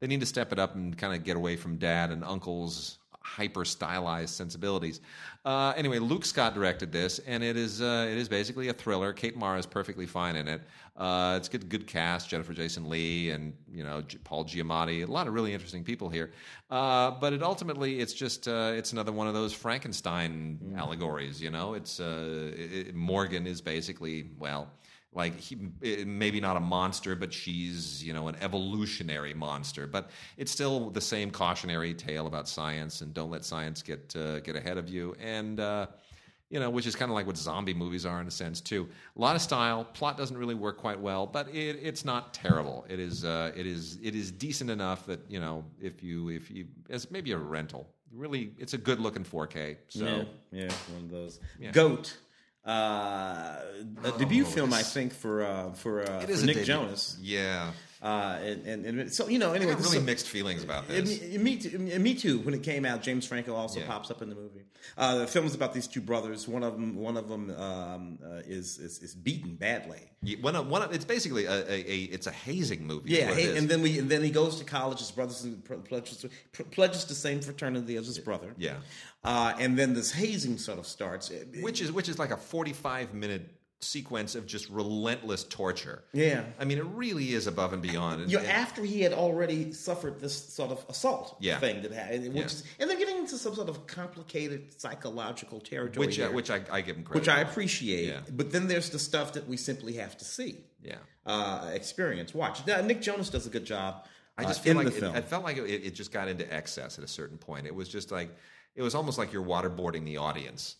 They need to step it up and kind of get away from Dad and Uncle's hyper-stylized sensibilities. Uh, anyway, Luke Scott directed this, and it is uh, it is basically a thriller. Kate Mara is perfectly fine in it. Uh, it's good good cast, Jennifer Jason Leigh and you know Paul Giamatti, a lot of really interesting people here. Uh, but it ultimately, it's just uh, it's another one of those Frankenstein mm. allegories. You know, it's uh, it, Morgan is basically well. Like, he, maybe not a monster, but she's, you know, an evolutionary monster. But it's still the same cautionary tale about science and don't let science get uh, get ahead of you. And, uh, you know, which is kind of like what zombie movies are in a sense, too. A lot of style. Plot doesn't really work quite well, but it, it's not terrible. It is uh, it is it is decent enough that, you know, if you, if you as maybe a rental. Really, it's a good-looking four K. So yeah, yeah one of those. Yeah. Goat. Uh, a oh, debut film, I think, for uh, for, uh, for Nick Jonas. Yeah. Uh, and, and, and so, you know, anyway. I got really so, mixed feelings about this. It, it, me, too, it, me too. When it came out, James Franco also yeah. pops up in the movie. Uh, the film is about these two brothers. One of them, one of them um, uh, is, is is beaten badly. Yeah, one of, one of, it's basically a, a, a it's a hazing movie. Yeah, ha- and then we and then he goes to college. His brother's and pledges pledges the same fraternity as his brother. Yeah, uh, and then this hazing sort of starts, it, which is which is like a forty-five minute. Sequence of just relentless torture. Yeah. I mean, it really is above and beyond. You know, after he had already suffered this sort of assault yeah. thing that happened. Yeah. And they're getting into some sort of complicated psychological territory. Which, uh, which I, I give them credit. Which I appreciate. Yeah. But then there's the stuff that we simply have to see. Yeah. Uh, experience, watch. Now, Nick Jonas does a good job. I just uh, feel like it, I felt like it, it just got into excess at a certain point. It was just like, it was almost like you're waterboarding the audience.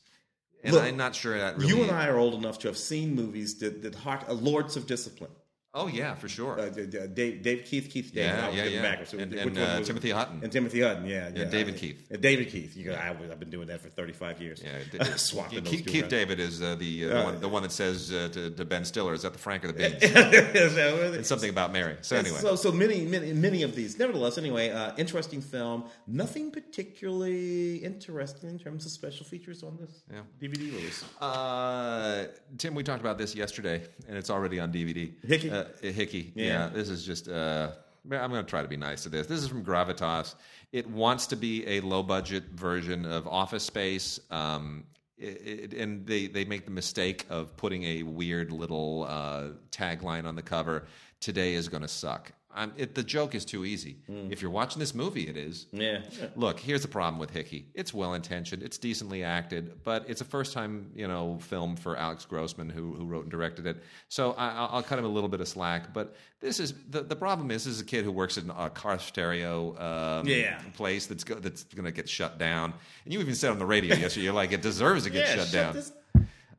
And look, I'm not sure that really... You and I are old enough to have seen movies that, that heart, uh, Lords of Discipline. Oh, yeah, for sure. Uh, Dave, Dave Keith, Keith David. Yeah, yeah, yeah. Back. So and and uh, Timothy Hutton. And Timothy Hutton, yeah. yeah. And David Keith. And David Keith. You know, yeah. I, I've been doing that for thirty-five years. Yeah, swapping Keith, those two Keith around. David is uh, the uh, uh, one, the one that says uh, to, to Ben Stiller, is that the Frank or the Beans? It's something about Mary. So anyway. So, so many, many many of these. Nevertheless, anyway, uh, interesting film. Nothing particularly interesting in terms of special features on this yeah. D V D release. Uh, Tim, we talked about this yesterday, and it's already on D V D. Hickey. Uh, Hickey, yeah. yeah. This is just, uh, I'm going to try to be nice to this. This is from Gravitas. It wants to be a low-budget version of Office Space, um, it, it, and they, they make the mistake of putting a weird little uh, tagline on the cover, "Today is going to suck." I'm, it, the joke is too easy. Mm. If you're watching this movie, it is. Yeah. Look, here's the problem with Hickey. It's well-intentioned. It's decently acted, but it's a first-time, you know, film for Alex Grossman, who who wrote and directed it. So I, I'll cut him a little bit of slack. But this is the the problem is this is a kid who works at a car stereo um, yeah. place that's go, that's going to get shut down. And you even said on the radio yesterday, you're like, it deserves to get yeah, shut, shut down. This-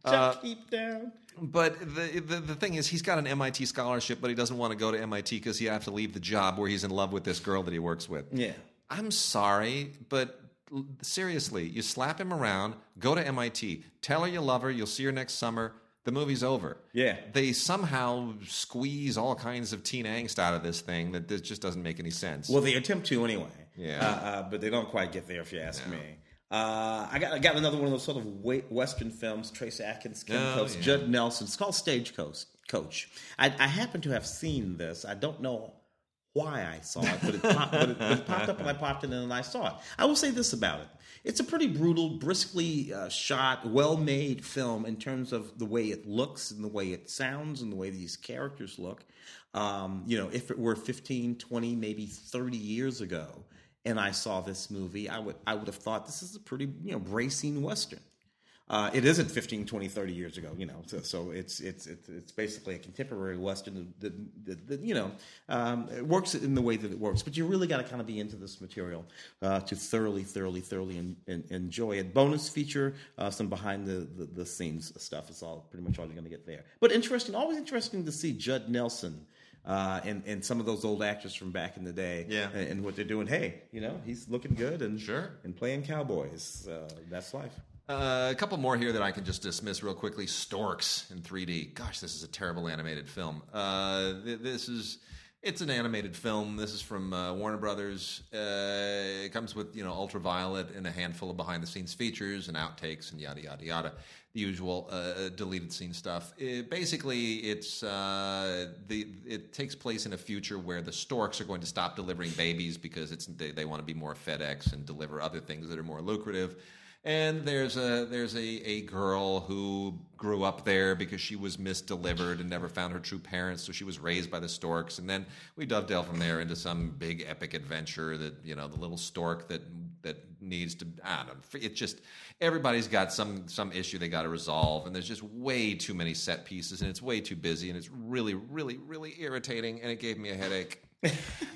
Chuck, uh, keep down. But the, the the thing is, he's got an M I T scholarship, but he doesn't want to go to M I T because he has to leave the job where he's in love with this girl that he works with. Yeah. I'm sorry, but seriously, you slap him around, go to M I T, tell her you love her, you'll see her next summer, the movie's over. Yeah. They somehow squeeze all kinds of teen angst out of this thing that this just doesn't make any sense. Well, they attempt to anyway. Yeah. Uh, uh, but they don't quite get there, if you ask no. me. Uh, I got I got another one of those sort of Western films, Trace Adkins, Ken oh, Coates, yeah. Judd Nelson. It's called Stagecoach. Coach. I, I happen to have seen this. I don't know why I saw it, but it, pop, but, it, but it popped up and I popped in and I saw it. I will say this about it. It's a pretty brutal, briskly uh, shot, well-made film in terms of the way it looks and the way it sounds and the way these characters look. Um, you know, if it were fifteen, twenty, maybe thirty years ago, and I saw this movie, I would I would have thought this is a pretty, you know, bracing Western. Uh, it isn't fifteen, twenty, thirty years ago, you know, so, so it's it's it's basically a contemporary Western that, that, that you know, um, it works in the way that it works. But you really got to kind of be into this material uh, to thoroughly, thoroughly, thoroughly in, in, enjoy it. Bonus feature, uh, some behind the, the, the scenes stuff is all pretty much all you're going to get there. But interesting, always interesting to see Judd Nelson Uh, and, and some of those old actors from back in the day yeah. and, and what they're doing. Hey, you know, he's looking good and sure and playing cowboys. Uh, that's life. Uh, a couple more here that I can just dismiss real quickly. Storks in three D. Gosh, this is a terrible animated film. Uh, th- this is... It's an animated film. This is from uh, Warner Brothers. Uh, it comes with, you know, ultraviolet and a handful of behind-the-scenes features and outtakes and yada, yada, yada. The usual uh, deleted scene stuff. It, basically, it's uh, the it takes place in a future where the storks are going to stop delivering babies because it's they, they want to be more FedEx and deliver other things that are more lucrative. And there's a there's a, a girl who grew up there because she was misdelivered and never found her true parents, so she was raised by the storks. And then we dovetail from there into some big epic adventure that, you know, the little stork that that needs to, I don't know, it just, everybody's got some some issue they got to resolve, and there's just way too many set pieces, and it's way too busy, and it's really, really, really irritating, and it gave me a headache.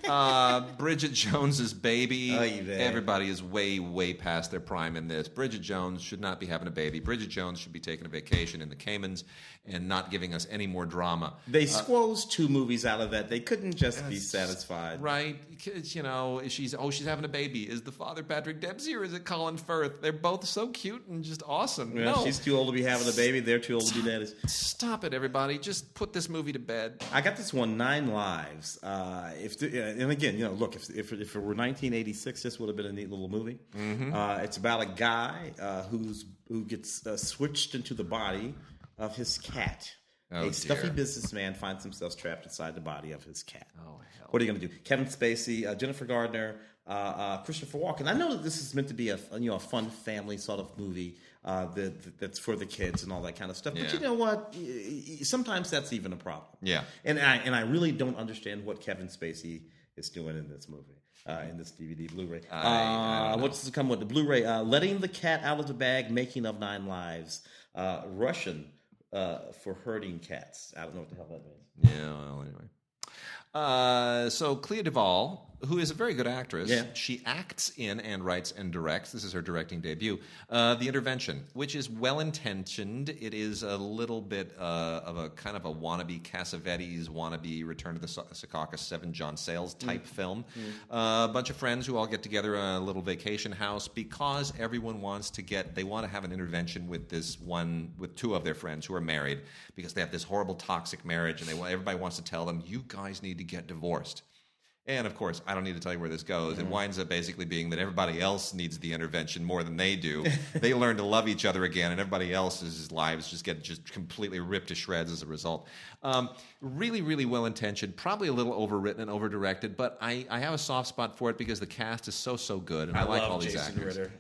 uh, Bridget Jones's baby. Oh, you bet. Everybody is way, way past their prime in this. Bridget Jones should not be having a baby. Bridget Jones should be taking a vacation in the Caymans and not giving us any more drama. They uh, squoze two movies out of that. They couldn't just be satisfied, right? You know, she's oh, she's having a baby. Is the father Patrick Dempsey or is it Colin Firth? They're both so cute and just awesome. Yeah, no, she's too old to be having a baby. They're too old stop, to be daddies. Stop it, everybody! Just put this movie to bed. I got this one, Nine Lives. Uh, If the, and again, you know, look, if, if if it were nineteen eighty-six, this would have been a neat little movie. Mm-hmm. Uh, it's about a guy uh, who's who gets uh, switched into the body of his cat. Oh, a dear. Stuffy businessman finds himself trapped inside the body of his cat. Oh, hell. What are you going to do? Kevin Spacey, uh, Jennifer Garner, uh, uh, Christopher Walken. I know that this is meant to be a you know a fun family sort of movie. Uh, that, that's for the kids and all that kind of stuff. Yeah. But you know what? Sometimes that's even a problem. Yeah. And I and I really don't understand what Kevin Spacey is doing in this movie, uh, in this D V D Blu-ray. I, uh, I what's to come with the Blu-ray? Uh, Letting the Cat Out of the Bag, Making of Nine Lives, uh, Russian uh, for herding cats. I don't know what the hell that means. Yeah. Well, anyway. Uh, so Clea Duvall who is a very good actress. Yeah. She acts in and writes and directs. This is her directing debut. Uh, the Intervention, which is well-intentioned. It is a little bit uh, of a kind of a wannabe Cassavetes, wannabe Return to the Secaucus, Seven John Sayles type mm. film. Mm. Uh, a bunch of friends who all get together in a little vacation house because everyone wants to get, they want to have an intervention with this one, with two of their friends who are married because they have this horrible toxic marriage and they everybody wants to tell them, you guys need to get divorced. And, of course, I don't need to tell you where this goes. Mm-hmm. It winds up basically being that everybody else needs the intervention more than they do. They learn to love each other again, and everybody else's lives just get just completely ripped to shreds as a result. Um, really, really well-intentioned, probably a little overwritten and over-directed, but I, I have a soft spot for it because the cast is so, so good, and I, I like all these Jason actors. Ritter.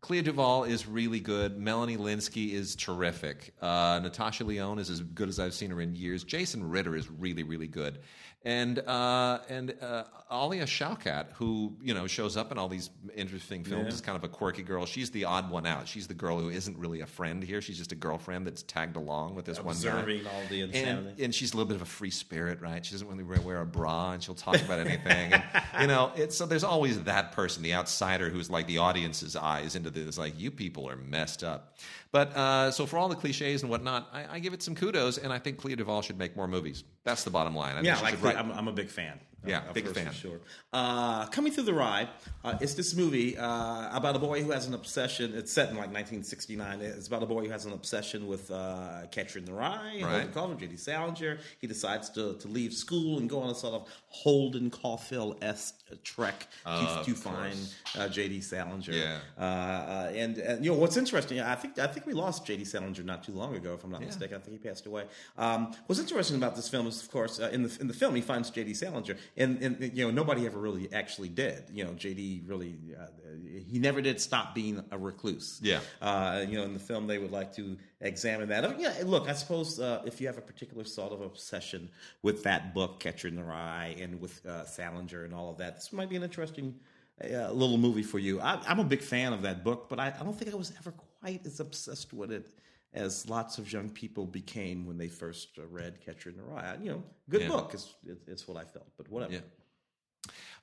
Clea Duvall is really good. Melanie Lynskey is terrific. Uh, Natasha Lyonne is as good as I've seen her in years. Jason Ritter is really, really good. And uh, and uh, Alia Shawkat, who you know shows up in all these interesting films, yeah. is kind of a quirky girl. She's the odd one out. She's the girl who isn't really a friend here. She's just a girlfriend that's tagged along with this Observing one guy. Observing all the insanity. And, and she's a little bit of a free spirit, right? She doesn't really wear a bra, and she'll talk about anything. And, you know, it's, so there's always that person, the outsider, who's like the audience's eyes into this. Like, you people are messed up. But uh, so for all the cliches and whatnot, I, I give it some kudos, and I think Clea Duvall should make more movies. That's the bottom line. I yeah, like write... I'm, I'm a big fan. Yeah, big fan. Sure. Uh, coming through the ride, uh, it's this movie uh, about a boy who has an obsession. It's set in like nineteen sixty-nine. It's about a boy who has an obsession with uh, Catcher in the Rye, right. Holden Caulfield, J D Salinger. He decides to, to leave school and go on a sort of Holden Caulfield-esque trek uh, to, to find uh, J D Salinger. Yeah. Uh, uh, and, and you know what's interesting? I think I think we lost J D Salinger not too long ago, if I'm not yeah. mistaken. I think he passed away. Um, what's interesting about this film is, of course, uh, in the in the film he finds J D Salinger. And, and, you know, nobody ever really actually did. You know, J D really, uh, he never did stop being a recluse. Yeah. Uh, you know, in the film, they would like to examine that. I mean, yeah, look, I suppose uh, if you have a particular sort of obsession with that book, Catcher in the Rye, and with uh, Salinger and all of that, this might be an interesting uh, little movie for you. I, I'm a big fan of that book, but I, I don't think I was ever quite as obsessed with it as lots of young people became when they first read Catcher in the Rye. You know, good yeah. book. It's, it's what I felt, but whatever. Yeah.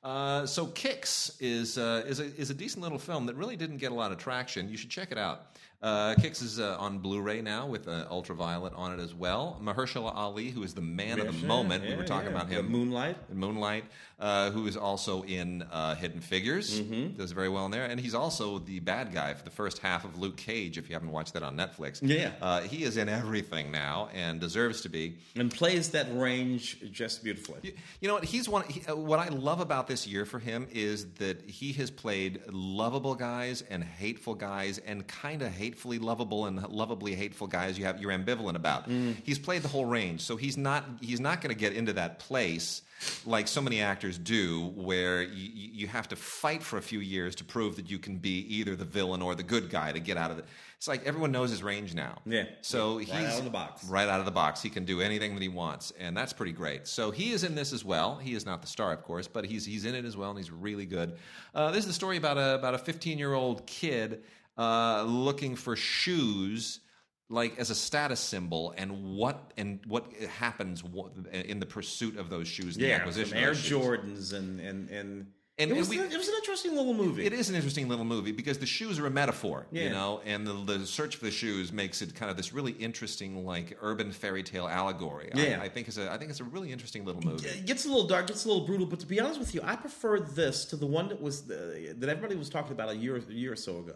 Uh, so Kicks is uh, is a is a decent little film that really didn't get a lot of traction. You should check it out. Uh, Kicks is uh, on Blu-ray now with uh, Ultraviolet on it as well. Mahershala Ali, who is the man yeah, of the yeah, moment. Yeah, we were talking yeah. about him. The Moonlight. Moonlight, uh, who is also in uh, Hidden Figures. Mm-hmm. Does very well in there. And he's also the bad guy for the first half of Luke Cage, if you haven't watched that on Netflix. Yeah. Uh, he is in everything now and deserves to be. And plays that range just beautifully. You, you know what? He's one. He, uh, what I love about this year for him is that he has played lovable guys and hateful guys and kind of hateful. Hatefully lovable and lovably hateful guys you have you're ambivalent about. Mm. He's played the whole range, so he's not he's not going to get into that place like so many actors do, where you, you have to fight for a few years to prove that you can be either the villain or the good guy to get out of it. It's like everyone knows his range now. Yeah. So right he's right out of the box. Right out of the box, he can do anything that he wants, and that's pretty great. So he is in this as well. He is not the star, of course, but he's he's in it as well, and he's really good. Uh, this is a story about a about a fifteen-year-old kid. Uh, looking for shoes, like as a status symbol, and what and what happens in the pursuit of those shoes, yeah, the acquisition of those Air Jordans, shoes. and and and. And it was, we, an, it was an interesting little movie. It is an interesting little movie because the shoes are a metaphor, yeah. you know, and the, the search for the shoes makes it kind of this really interesting, like, urban fairy tale allegory. Yeah. I, I think it's a I think it's a really interesting little movie. It gets a little dark, gets a little brutal, but to be honest with you, I prefer this to the one that was the, that everybody was talking about a year a year or so ago.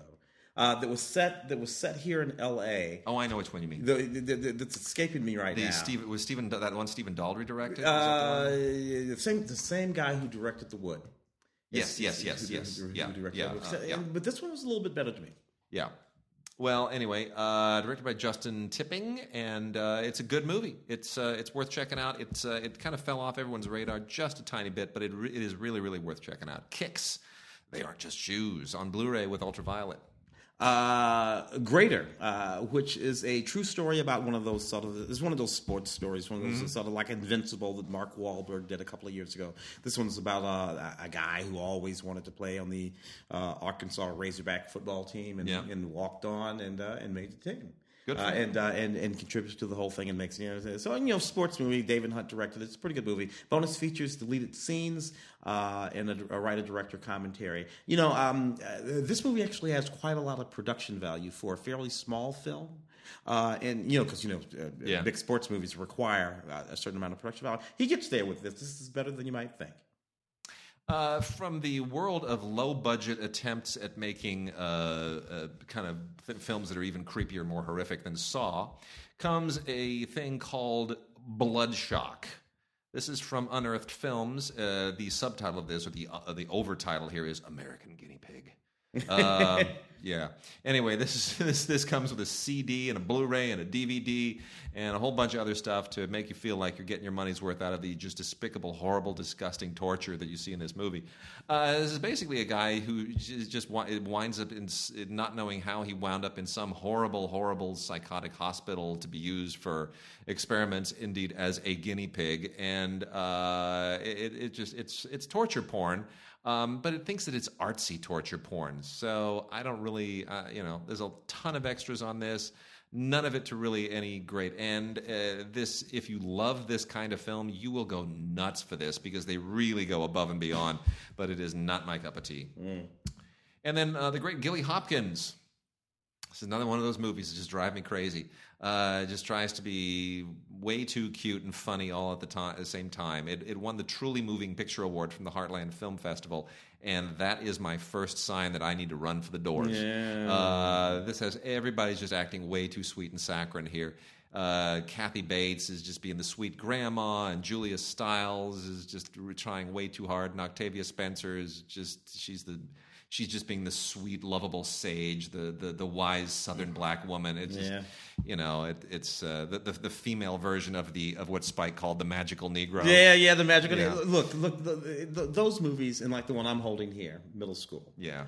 Uh, that was set. That was set here in L A. Oh, I know which one you mean. The, the, the, that's escaping me right the now. Steve, was Stephen that one Stephen Daldry directed? Uh, the, same, the same guy who directed The Wood. Yes, yes, yes, yes. Who, yes. Who, yeah, who yeah, uh, yeah. But this one was a little bit better to me. Yeah. Well, anyway, uh, directed by Justin Tipping, and uh, it's a good movie. It's uh, it's worth checking out. It's uh, it kind of fell off everyone's radar just a tiny bit, but it re- it is really really worth checking out. Kicks, they aren't just shoes on Blu-ray with Ultraviolet. Uh, Greater, uh, which is a true story about one of those sort of, it's one of those sports stories, one of those mm-hmm. sort of like Invincible that Mark Wahlberg did a couple of years ago. This one's about uh, a guy who always wanted to play on the uh, Arkansas Razorback football team and, yeah. and walked on and uh, and made the team. Good for uh, and, uh, and and contributes to the whole thing and makes, you know, so, you know, sports movie. David Hunt directed it. It's a pretty good movie. Bonus features, deleted scenes, uh, and a, a writer-director commentary. You know, um, uh, this movie actually has quite a lot of production value for a fairly small film. Uh, and, you know, because, you know, uh, yeah. big sports movies require uh, a certain amount of production value. He gets there with this. This is better than you might think. Uh, from the world of low-budget attempts at making uh, uh, kind of th- films that are even creepier, more horrific than Saw, comes a thing called Blood Shock. This is from Unearthed Films. Uh, the subtitle of this, or the uh, the overtitle here, is American Guinea Pig. Uh, yeah. Anyway, this is, this this comes with a C D and a Blu-ray and a D V D and a whole bunch of other stuff to make you feel like you're getting your money's worth out of the just despicable, horrible, disgusting torture that you see in this movie. Uh, this is basically a guy who just winds up in not knowing how he wound up in some horrible, horrible psychotic hospital to be used for experiments, indeed, as a guinea pig, and uh, it it just it's it's torture porn. Um, but it thinks that it's artsy torture porn. So I don't really, uh, you know, there's a ton of extras on this. None of it to really any great end. Uh, this, if you love this kind of film, you will go nuts for this because they really go above and beyond. But it is not my cup of tea. Mm. And then uh, the great Gilly Hopkins. This is another one of those movies that just drive me crazy. Uh, it just tries to be way too cute and funny all at the, to- at the same time. It, it won the Truly Moving Picture Award from the Heartland Film Festival, and that is my first sign that I need to run for the doors. Yeah. Uh, this has everybody's just acting way too sweet and saccharine here. Uh, Kathy Bates is just being the sweet grandma, and Julia Stiles is just trying way too hard, and Octavia Spencer is just, she's the... She's just being the sweet, lovable sage, the the, the wise Southern black woman. It's just, yeah. you know, it, it's uh, the, the the female version of the of what Spike called the magical Negro. Yeah, yeah, the magical yeah. Negro. Look, look, the, the, those movies, and like the one I'm holding here, middle school. Yeah,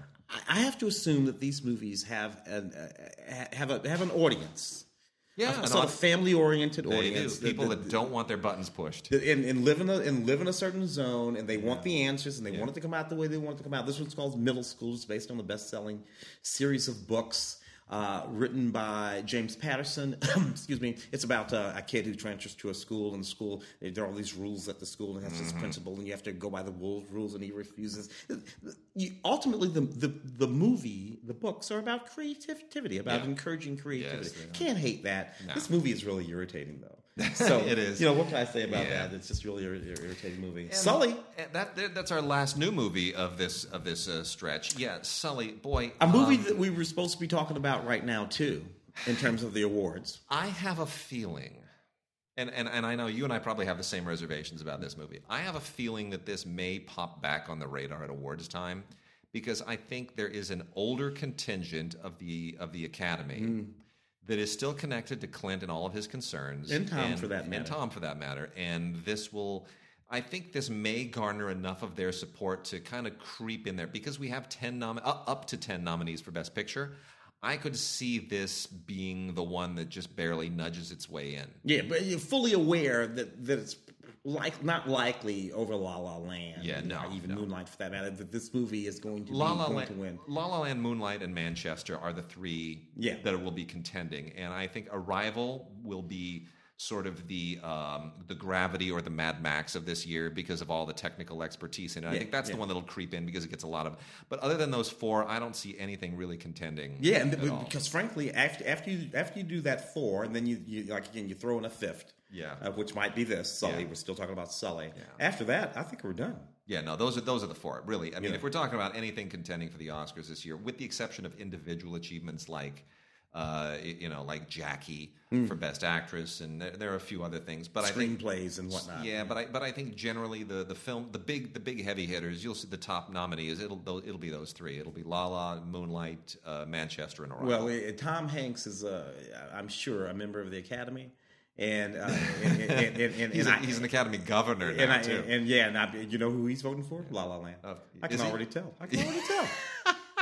I have to assume that these movies have an uh, have a have an audience. Yeah, a sort of family-oriented audience. They do. People the, the, that don't want their buttons pushed. And, and, live in a, and live in a certain zone, and they want yeah. the answers, and they yeah. want it to come out the way they want it to come out. This one's called Middle School. It's based on the best-selling series of books uh, written by James Patterson. Excuse me. It's about uh, a kid who transfers to a school, and school there are all these rules at the school, and has mm-hmm. this principal, and you have to go by the wolf rules, and he refuses. You, ultimately, the, the the movie, the books are about creativity, about yeah. encouraging creativity. Yes, can't hate that. No. This movie is really irritating, though. So it is. You know, what can I say about yeah. that? It's just really an ir- irritating movie. And Sully. And that that's our last new movie of this of this uh, stretch. Yeah, Sully. Boy, a movie um, that we were supposed to be talking about right now too, in terms of the awards. I have a feeling, and and and I know you and I probably have the same reservations about this movie. I have a feeling that this may pop back on the radar at awards time because I think there is an older contingent of the of the Academy. Mm. That is still connected to Clint and all of his concerns. And Tom, and, for that matter. And Tom, for that matter. And this will... I think this may garner enough of their support to kind of creep in there. Because we have ten nom- up to ten nominees for Best Picture, I could see this being the one that just barely nudges its way in. Yeah, but you're fully aware that, that it's... Like not likely over La La Land, yeah, no, or even no. Moonlight for that matter. That this movie is going to La be La going La- to win. La La Land, Moonlight, and Manchester are the three yeah. that will be contending, and I think Arrival will be sort of the um, the Gravity or the Mad Max of this year because of all the technical expertise in it. I yeah, think that's yeah. the one that'll creep in because it gets a lot of... But other than those four, I don't see anything really contending. Yeah, and the, because frankly, after after you after you do that four, and then you, you like again you throw in a fifth. Yeah, uh, which might be this Sully. Yeah. We're still talking about Sully. Yeah. After that, I think we're done. Yeah, no, those are those are the four. Really, I mean, yeah. if we're talking about anything contending for the Oscars this year, with the exception of individual achievements like, uh, you know, like Jackie mm. for Best Actress, and there, there are a few other things, but screenplays and whatnot. Yeah, yeah, but I but I think generally the, the film, the big the big heavy hitters, you'll see the top nominees. It'll it'll be those three. It'll be La La, Moonlight, uh, Manchester, and Arrival. Well, it, Tom Hanks is, uh, I'm sure, a member of the Academy. And, uh, and, and, and, and, and he's, a, I, he's an Academy governor now, and I, too. And, and yeah, and I, you know who he's voting for? La La Land. Uh, I can already he? tell. I can already tell.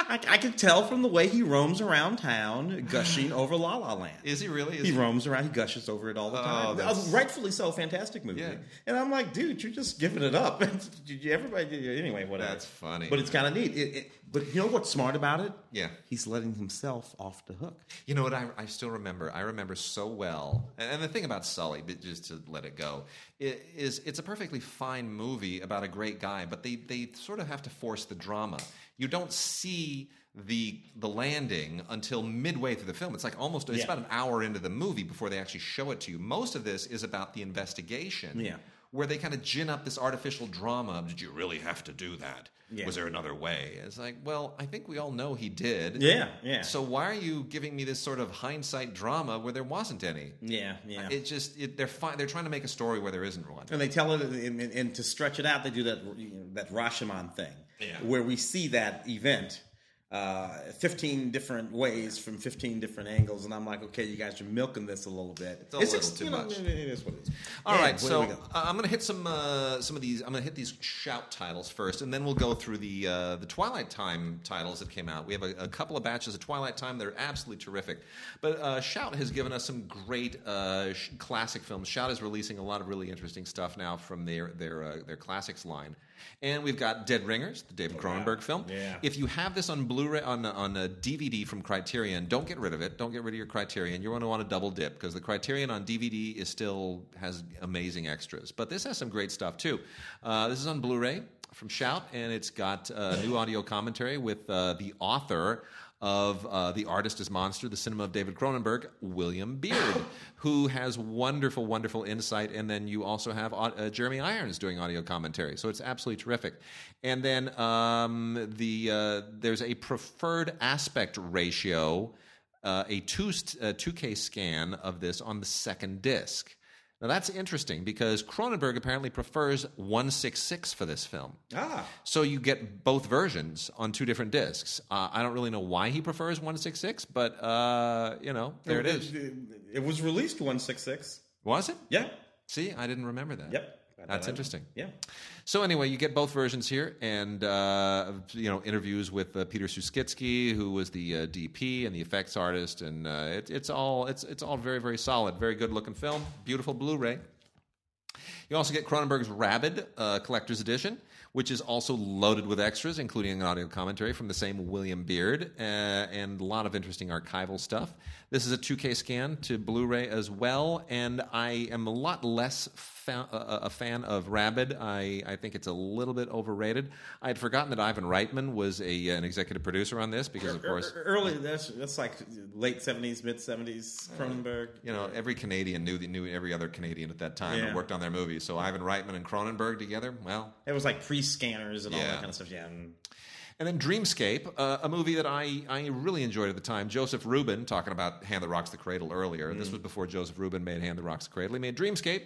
I, I can tell from the way he roams around town, gushing over La La Land. Is he really? Is he, he roams around. He gushes over it all the time. Oh, rightfully so. Fantastic movie. Yeah. And I'm like, dude, you're just giving it up. Everybody, anyway, whatever. That's funny. But it's kind of neat. It, it, but you know what's smart about it? Yeah. He's letting himself off the hook. You know what I, I still remember? I remember so well. And, and the thing about Sully, just to let it go, is it's a perfectly fine movie about a great guy, but they, they sort of have to force the drama. You don't see the the landing until midway through the film. It's like almost it's yeah. about an hour into the movie before they actually show it to you. Most of this is about the investigation, yeah. where they kind of gin up this artificial drama of, did you really have to do that? Yeah. Was there another way? It's like, well, I think we all know he did. Yeah, yeah. So why are you giving me this sort of hindsight drama where there wasn't any? Yeah, yeah. It just it, they're fi- they're trying to make a story where there isn't one. And they tell it, and, and to stretch it out, they do that you know, that Rashomon thing, yeah. where we see that event uh, fifteen different ways from fifteen different angles, and I'm like, okay, you guys are milking this a little bit. It's a it's little ex- too much. Know, it is what it is. All and right, so go? I'm going to hit some uh, some of these. I'm going to hit these shout titles first, and then we'll go through the uh, the Twilight Time titles that came out. We have a, a couple of batches of Twilight Time that are absolutely terrific. But uh, Shout has given us some great uh, sh- classic films. Shout is releasing a lot of really interesting stuff now from their their uh, their classics line. And we've got Dead Ringers, the David Cronenberg oh, wow. film. Yeah. If you have this on Blu-ray on on a D V D from Criterion, don't get rid of it. Don't get rid of your Criterion. You're going to want to double dip because the Criterion on D V D is still has amazing extras. But this has some great stuff too. Uh, this is on Blu-ray from Shout, and it's got uh, new audio commentary with uh, the author of uh, The Artist is Monster, The Cinema of David Cronenberg, William Beard, who has wonderful, wonderful insight. And then you also have uh, Jeremy Irons doing audio commentary. So it's absolutely terrific. And then um, the uh, there's a preferred aspect ratio, uh, a two, uh, two K scan of this on the second disc. Now, that's interesting because Cronenberg apparently prefers one sixty-six for this film. Ah. So you get both versions on two different discs. Uh, I don't really know why he prefers one sixty-six, but, uh, you know, there it, it is. It, it was released one sixty-six. Was it? Yeah. See, I didn't remember that. Yep. That's interesting. Yeah. So anyway, you get both versions here, and uh, you know interviews with uh, Peter Suskitsky, who was the uh, D P and the effects artist, and uh, it, it's all it's it's all very very solid, very good looking film, beautiful Blu-ray. You also get Cronenberg's Rabid uh, Collector's Edition, which is also loaded with extras, including an audio commentary from the same William Beard uh, and a lot of interesting archival stuff. This is a two K scan to Blu-ray as well, and I am a lot less fa- a fan of Rabid. I, I think it's a little bit overrated. I had forgotten that Ivan Reitman was a an executive producer on this because, of course... Early, that's, that's like late seventies, mid-seventies, Cronenberg. Uh, you know, every Canadian knew knew every other Canadian at that time yeah. and worked on their movies. So Ivan Reitman and Cronenberg together, well... It was like pre Scanners and yeah. all that kind of stuff. Yeah. And then Dreamscape, uh, a movie that I, I really enjoyed at the time. Joseph Rubin, talking about Hand That Rocks the Cradle earlier. Mm. This was before Joseph Rubin made Hand That Rocks the Cradle. He made Dreamscape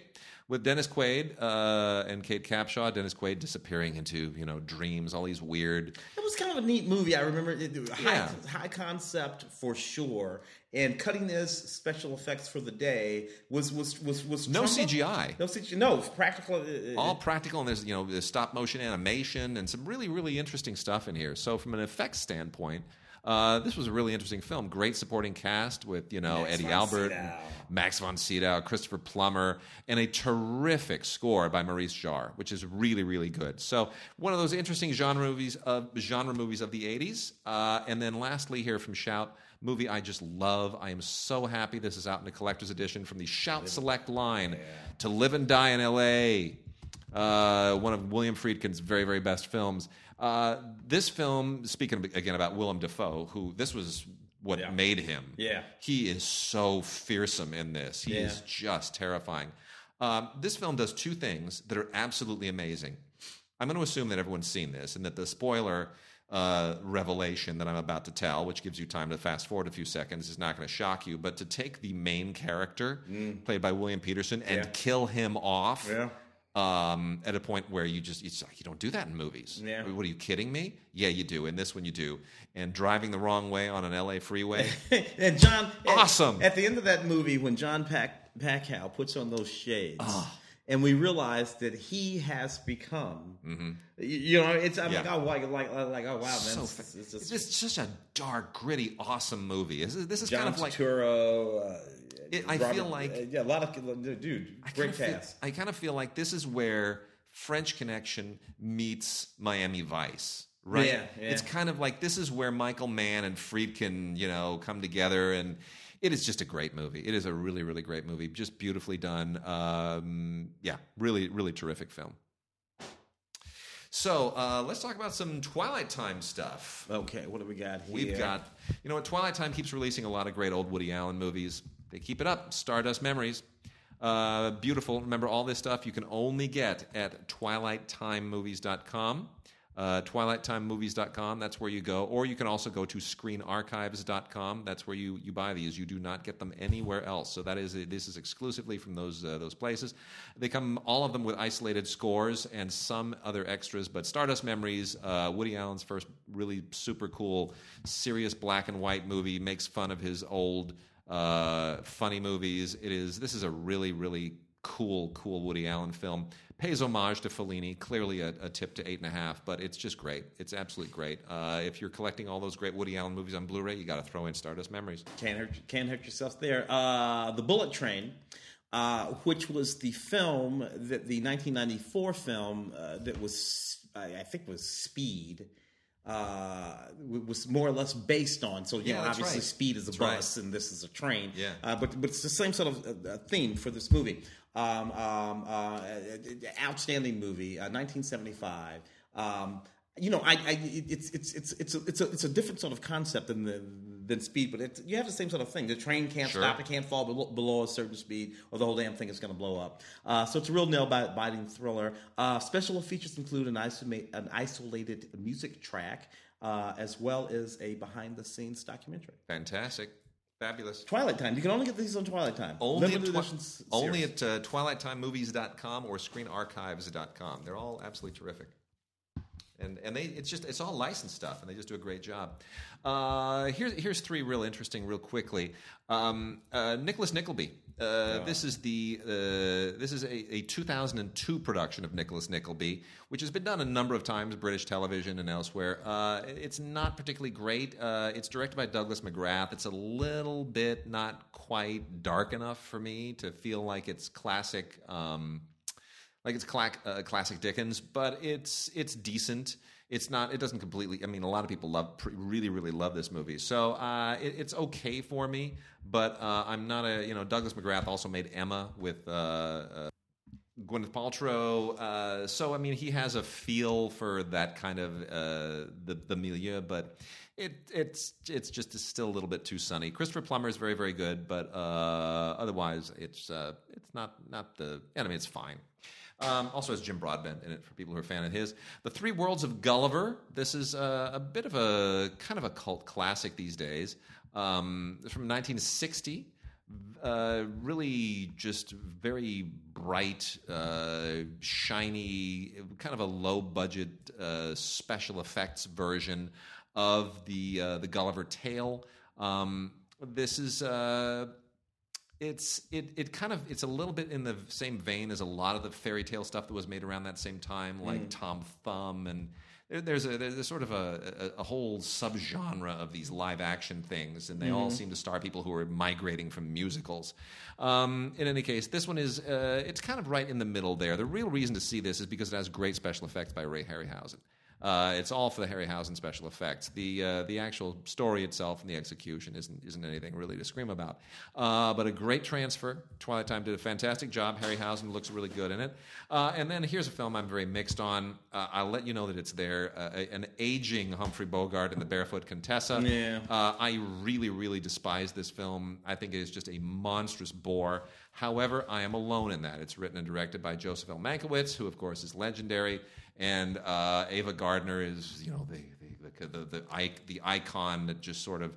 with Dennis Quaid uh, and Kate Capshaw. Dennis Quaid disappearing into, you know, dreams, all these weird... It was kind of a neat movie. I remember it, it, high, yeah. high concept for sure. And cutting this special effects for the day was was was, was no C G I, no C G I, no practical, uh, all practical, and there's you know there's stop motion animation and some really really interesting stuff in here. So from an effects standpoint, uh, this was a really interesting film. Great supporting cast with you know Max Eddie von Albert, and Max von Sydow, Christopher Plummer, and a terrific score by Maurice Jarre, which is really really good. So one of those interesting genre movies of genre movies of the eighties. Uh, and then lastly here from Shout. Movie I just love. I am so happy this is out in a collector's edition from the Shout Select line. Yeah. To Live and Die in L A, uh, one of William Friedkin's very, very best films. Uh, this film, speaking again about Willem Dafoe, who this was what yeah. made him. Yeah. He is so fearsome in this. He yeah. is just terrifying. Um, this film does two things that are absolutely amazing. I'm going to assume that everyone's seen this and that the spoiler... Uh, revelation that I'm about to tell, which gives you time to fast forward a few seconds, is not going to shock you. But to take the main character, mm. played by William Peterson, and yeah. kill him off yeah. um, at a point where you just, it's like, you don't do that in movies. Yeah. What, are you kidding me? Yeah, you do. In this one, you do. And driving the wrong way on an L A freeway. and John, awesome. At, at the end of that movie, when John Pack, Packow puts on those shades. Oh. And we realize that he has become, mm-hmm. you know, it's, I'm yeah. like, oh, like, like, like, oh, wow, man. So it's, it's, just, it's just such a dark, gritty, awesome movie. This is, this is John kind of like. Turturro, uh, it, Robert, I feel like. Uh, yeah, a lot of, dude, I great cast. Feel, I kind of feel like this is where French Connection meets Miami Vice. Right? Yeah, yeah. It's kind of like this is where Michael Mann and Friedkin, you know, come together, and it is just a great movie. It is a really, really great movie, just beautifully done. Um, yeah, really, really terrific film. So uh, let's talk about some Twilight Time stuff. Okay, what do we got here? We've got, you know what, Twilight Time keeps releasing a lot of great old Woody Allen movies. They keep it up. Stardust Memories. Uh, beautiful. Remember, all this stuff you can only get at twilight time movies dot com. Uh, twilight time movies dot com, that's where you go. Or you can also go to screen archives dot com. That's where you, you buy these. You do not get them anywhere else. So that is this is exclusively from those uh, those places. They come, all of them, with isolated scores and some other extras. But Stardust Memories, uh, Woody Allen's first really super cool, serious black and white movie, makes fun of his old uh, funny movies. It is this is a really, really cool, cool Woody Allen film. Pays homage to Fellini, clearly a, a tip to eight and a half, but it's just great. It's absolutely great. Uh, if you're collecting all those great Woody Allen movies on Blu-ray, you got to throw in Stardust Memories. Can't hurt, can't hurt yourself there. Uh, the Bullet Train, uh, which was the film that the nineteen ninety-four film uh, that was, I think, was Speed. Uh, was more or less based on. So, you yeah, know, obviously right. Speed is a that's bus right. and this is a train. Yeah. Uh, but, but it's the same sort of uh, theme for this movie. Um, um, uh, outstanding movie, uh, nineteen seventy-five. Um, you know, I, I, it's, it's, it's, it's, a, it's, a, it's a different sort of concept than the, than Speed, but it's, you have the same sort of thing. The train can't sure. stop, it can't fall below, below a certain speed, or the whole damn thing is going to blow up. Uh, so it's a real nail-biting thriller. Uh, special features include an, iso- an isolated music track, uh, as well as a behind-the-scenes documentary. Fantastic. Fabulous. Twilight Time. You can only get these on Twilight Time. Only, at, twi- only at uh, twilight time movies dot com or screen archives dot com. They're all absolutely terrific. And and they it's just it's all licensed stuff, and they just do a great job. Uh, here's here's three real interesting, real quickly. Um, uh, Nicholas Nickleby. Uh, yeah. This is the uh, this is a, a two thousand two production of Nicholas Nickleby, which has been done a number of times, British television and elsewhere. Uh, it's not particularly great. Uh, it's directed by Douglas McGrath. It's a little bit not quite dark enough for me to feel like it's classic. Um, Like it's cla- uh, classic Dickens, but it's it's decent. It's not. It doesn't completely. I mean, a lot of people love really, really love this movie. So uh, it, it's okay for me, but uh, I'm not a. You know, Douglas McGrath also made Emma with uh, uh, Gwyneth Paltrow. Uh, so I mean, he has a feel for that kind of uh, the the milieu, but it it's it's just it's still a little bit too sunny. Christopher Plummer is very, very good, but uh, otherwise it's uh, it's not not the. I mean, it's fine. Um, also has Jim Broadbent in it, for people who are a fan of his. The Three Worlds of Gulliver. This is uh, a bit of a kind of a cult classic these days. Um, from nineteen sixty. Uh, really just very bright, uh, shiny, kind of a low-budget uh, special effects version of the uh, the Gulliver tale. Um, this is... Uh, It's it it kind of it's a little bit in the same vein as a lot of the fairy tale stuff that was made around that same time, like mm. Tom Thumb, and there, there's a there's sort of a, a, a whole subgenre of these live action things, and they mm. all seem to star people who are migrating from musicals. Um, in any case, this one is uh, it's kind of right in the middle there. The real reason to see this is because it has great special effects by Ray Harryhausen. Uh, it's all for the Harryhausen special effects. The uh, the actual story itself and the execution isn't isn't anything really to scream about. Uh, but a great transfer. Twilight Time did a fantastic job. Harryhausen looks really good in it. Uh, and then here's a film I'm very mixed on. Uh, I'll let you know that it's there. Uh, an aging Humphrey Bogart in The Barefoot Contessa. Yeah. Uh, I really, really despise this film. I think it is just a monstrous bore. However, I am alone in that. It's written and directed by Joseph L. Mankiewicz, who, of course, is legendary. And uh, Ava Gardner is, you know, the the the, the, the, the icon that just sort of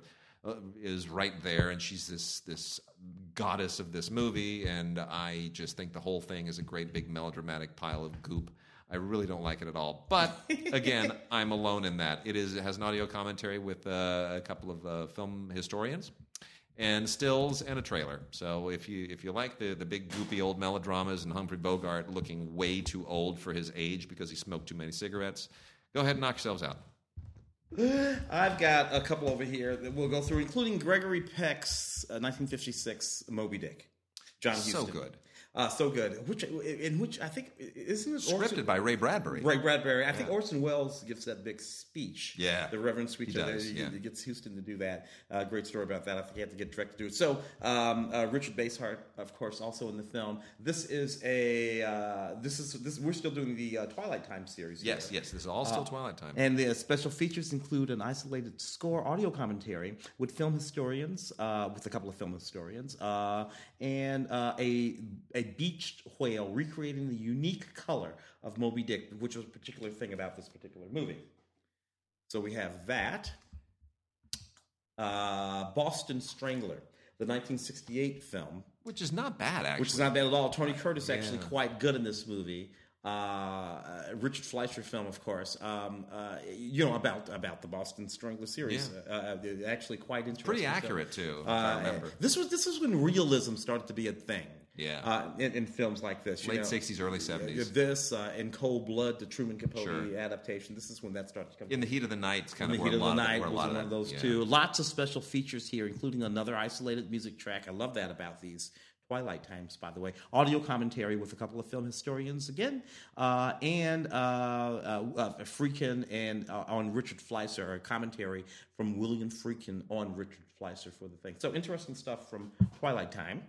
uh, is right there, and she's this this goddess of this movie. And I just think the whole thing is a great big melodramatic pile of goop. I really don't like it at all. But again, I'm alone in that. It is it has an audio commentary with uh, a couple of uh, film historians. and stills and a trailer. So if you if you like the, the big goopy old melodramas and Humphrey Bogart looking way too old for his age because he smoked too many cigarettes, go ahead and knock yourselves out. I've got a couple over here that we'll go through, including Gregory Peck's uh, nineteen fifty-six Moby Dick. John Huston. So good. Uh, so good. Which in which I think isn't it scripted Orson, by Ray Bradbury? Ray Bradbury. I yeah. think Orson Welles gives that big speech. Yeah, the Reverend speech. He does. He, yeah. he gets Houston to do that. Uh, great story about that. I think he had to get directed to do it. So um, uh, Richard Basehart, of course, also in the film. This is a uh, this is this. We're still doing the uh, Twilight Time series. Yes, here. yes. This is all still uh, Twilight Time. And the special features include an isolated score audio commentary with film historians, uh, with a couple of film historians, uh, and uh, a a beached whale recreating the unique color of Moby Dick, which was a particular thing about this particular movie. So we have that. Uh, Boston Strangler, the nineteen sixty-eight film. Which is not bad, actually. Which is not bad at all. Tony Curtis yeah. actually quite good in this movie. Uh, Richard Fleischer film, of course. Um, uh, you know, about about the Boston Strangler series. Yeah. Uh, uh, actually quite interesting. Pretty accurate, film. too, if uh, I remember. This was, this was when realism started to be a thing. Yeah, uh, in, in films like this, late sixties, early seventies. This uh, in Cold Blood, the Truman Capote sure. adaptation. This is when that started to come. In the Heat of the Night, kind in of. In the Heat of the Night, was one of those yeah. too. Lots of special features here, including another isolated music track. I love that about these Twilight Times, by the way. Audio commentary with a couple of film historians again, uh, and uh, uh, uh, Friedkin and uh, on Richard Fleischer, a commentary from William Friedkin on Richard Fleischer for the thing. So interesting stuff from Twilight Time.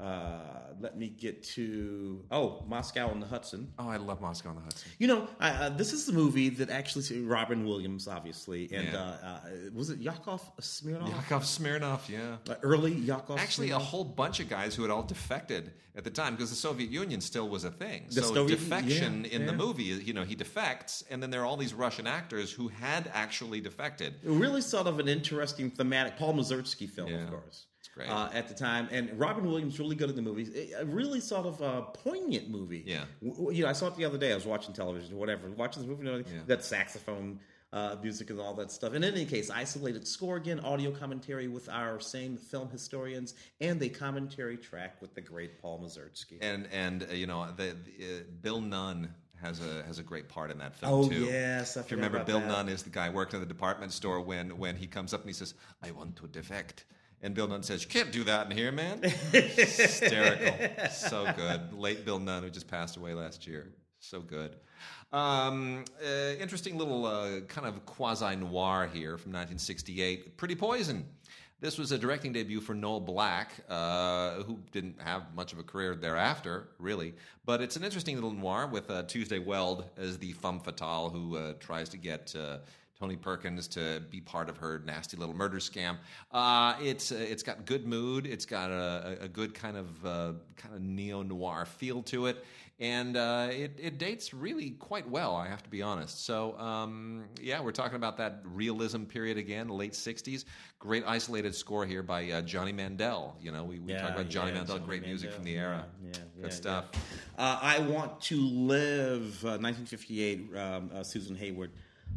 Uh, let me get to oh Moscow on the Hudson. Oh, I love Moscow on the Hudson. You know, I, uh, this is the movie that actually Robin Williams, obviously, and yeah. uh, uh, was it Yakov Smirnoff? Yakov Smirnoff, yeah. Uh, early Yakov. Actually, Smirnoff. A whole bunch of guys who had all defected at the time because the Soviet Union still was a thing. The so Soviet, defection yeah, in yeah. the movie, you know, he defects, and then there are all these Russian actors who had actually defected. Really, sort of an interesting thematic Paul Mazursky film, yeah. of course. Right. Uh, at the time, and Robin Williams really good in the movies. A really sort of uh, poignant movie. Yeah, w- you know, I saw it the other day. I was watching television or whatever, watching this movie. You know, yeah. That saxophone uh, music and all that stuff. And in any case, isolated score again, audio commentary with our same film historians, and a commentary track with the great Paul Mazursky. And and uh, you know, the, the uh, Bill Nunn. Has a has a great part in that film oh, too. Oh yes, I if you remember, Bill that. Nunn is the guy working at the department store when when he comes up and he says, "I want to defect." And Bill Nunn says, "You can't do that in here, man." Hysterical. So good. Late Bill Nunn, who just passed away last year. So good. Um, uh, interesting little uh, kind of quasi-noir here from nineteen sixty-eight. Pretty Poison. This was a directing debut for Noel Black, uh, who didn't have much of a career thereafter, really. But it's an interesting little noir with uh, Tuesday Weld as the femme fatale who uh, tries to get... Uh, Tony Perkins to be part of her nasty little murder scam. Uh, it's uh, it's got good mood. It's got a, a good kind of uh, kind of neo noir feel to it, and uh, it it dates really quite well. I have to be honest. So um, yeah, we're talking about that realism period again, late sixties. Great isolated score here by uh, Johnny Mandel. You know, we, we yeah, talk about Johnny yeah, Mandel. Johnny great Mandel. Music from the era. Yeah, yeah, good yeah, stuff. Yeah. Uh, I Want to Live, uh, nineteen fifty-eight. Um, uh, Susan Hayward.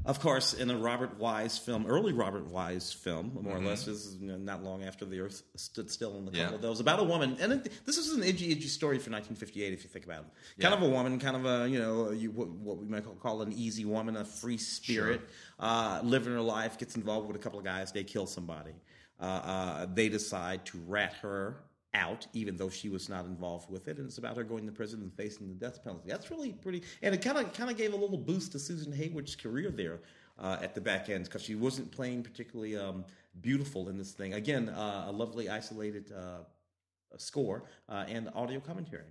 Of course, in a Robert Wise film, early Robert Wise film, more mm-hmm. or less, this is not long after the Earth stood still in a couple yeah. of those, about a woman. And it, this is an itchy, itchy story for nineteen fifty-eight, if you think about it. Yeah. Kind of a woman, kind of a, you know, you, what, what we might call an easy woman, a free spirit, sure. uh, living her life, gets involved with a couple of guys, they kill somebody. Uh, uh, they decide to rat her out, even though she was not involved with it, and it's about her going to prison and facing the death penalty. That's really pretty, and it kind of kind of gave a little boost to Susan Hayward's career there uh, at the back end because she wasn't playing particularly um, beautiful in this thing. Again, uh, a lovely isolated uh, score uh, and audio commentary.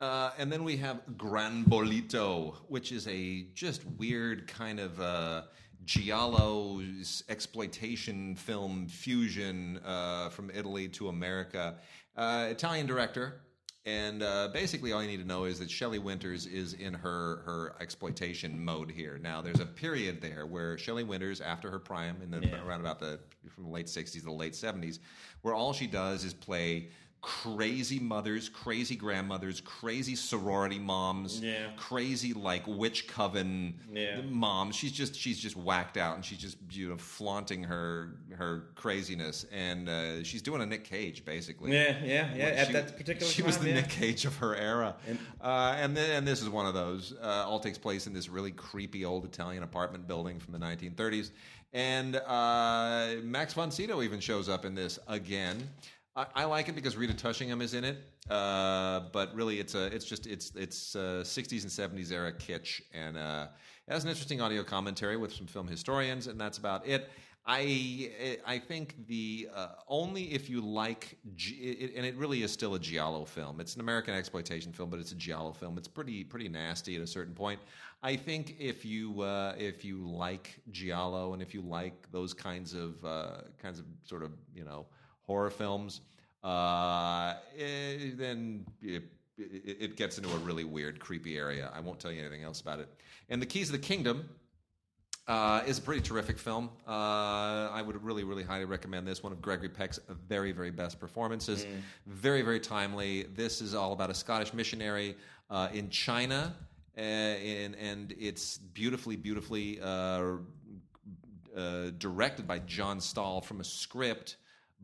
Uh, and then we have Gran Bolito, which is a just weird kind of. Uh, Giallo exploitation film fusion uh, from Italy to America. Uh, Italian director. And uh, basically all you need to know is that Shelley Winters is in her, her exploitation mode here. Now, there's a period there where Shelley Winters, after her prime, in the, yeah. around about the from the late sixties to the late seventies, where all she does is play crazy mothers, crazy grandmothers, crazy sorority moms, yeah. crazy like witch coven yeah. moms. She's just she's just whacked out, and she's just, you know, flaunting her her craziness, and uh, she's doing a Nick Cage basically. Yeah, yeah, yeah. Like At she, that particular, she time, was the yeah. Nick Cage of her era, and uh, and, then, and this is one of those. Uh, all takes place in this really creepy old Italian apartment building from the nineteen thirties, and uh, Max von Sydow even shows up in this again. I, I like it because Rita Tushingham is in it, uh, but really it's a it's just it's it's uh, sixties and seventies era kitsch, and uh, it has an interesting audio commentary with some film historians, and that's about it. I I think the uh, only if you like it, and it really is still a giallo film. It's an American exploitation film, but it's a giallo film. It's pretty pretty nasty at a certain point. I think if you uh, if you like giallo, and if you like those kinds of uh, kinds of sort of, you know, horror films, uh, it, then it, it, it gets into a really weird, creepy area. I won't tell you anything else about it. And The Keys of the Kingdom uh, is a pretty terrific film. Uh, I would really, really highly recommend this. One of Gregory Peck's very, very best performances. Mm. Very, very timely. This is all about a Scottish missionary uh, in China, uh, and, and it's beautifully, beautifully uh, uh, directed by John Stahl from a script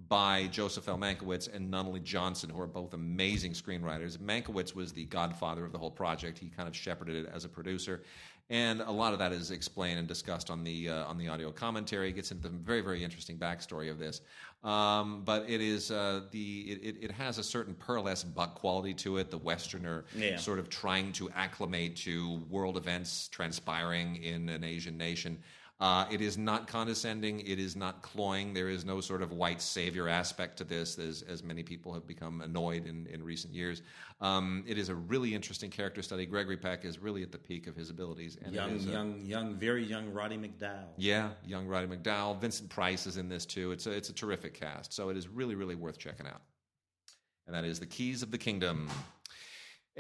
by Joseph L. Mankiewicz and Nunnally Johnson, who are both amazing screenwriters. Mankiewicz was the godfather of the whole project. He kind of shepherded it as a producer, and a lot of that is explained and discussed on the uh, on the audio commentary. It gets into the very, very interesting backstory of this, um, but it is uh, the it, it has a certain pearlesque Buck quality to it. The Westerner yeah. sort of trying to acclimate to world events transpiring in an Asian nation. Uh, it is not condescending. It is not cloying. There is no sort of white savior aspect to this, as, as many people have become annoyed in, in recent years. Um, it is a really interesting character study. Gregory Peck is really at the peak of his abilities. And young, is, uh, young, young, very young Roddy McDowall. Yeah, young Roddy McDowall. Vincent Price is in this too. It's a, it's a terrific cast. So it is really, really worth checking out. And that is The Keys of the Kingdom.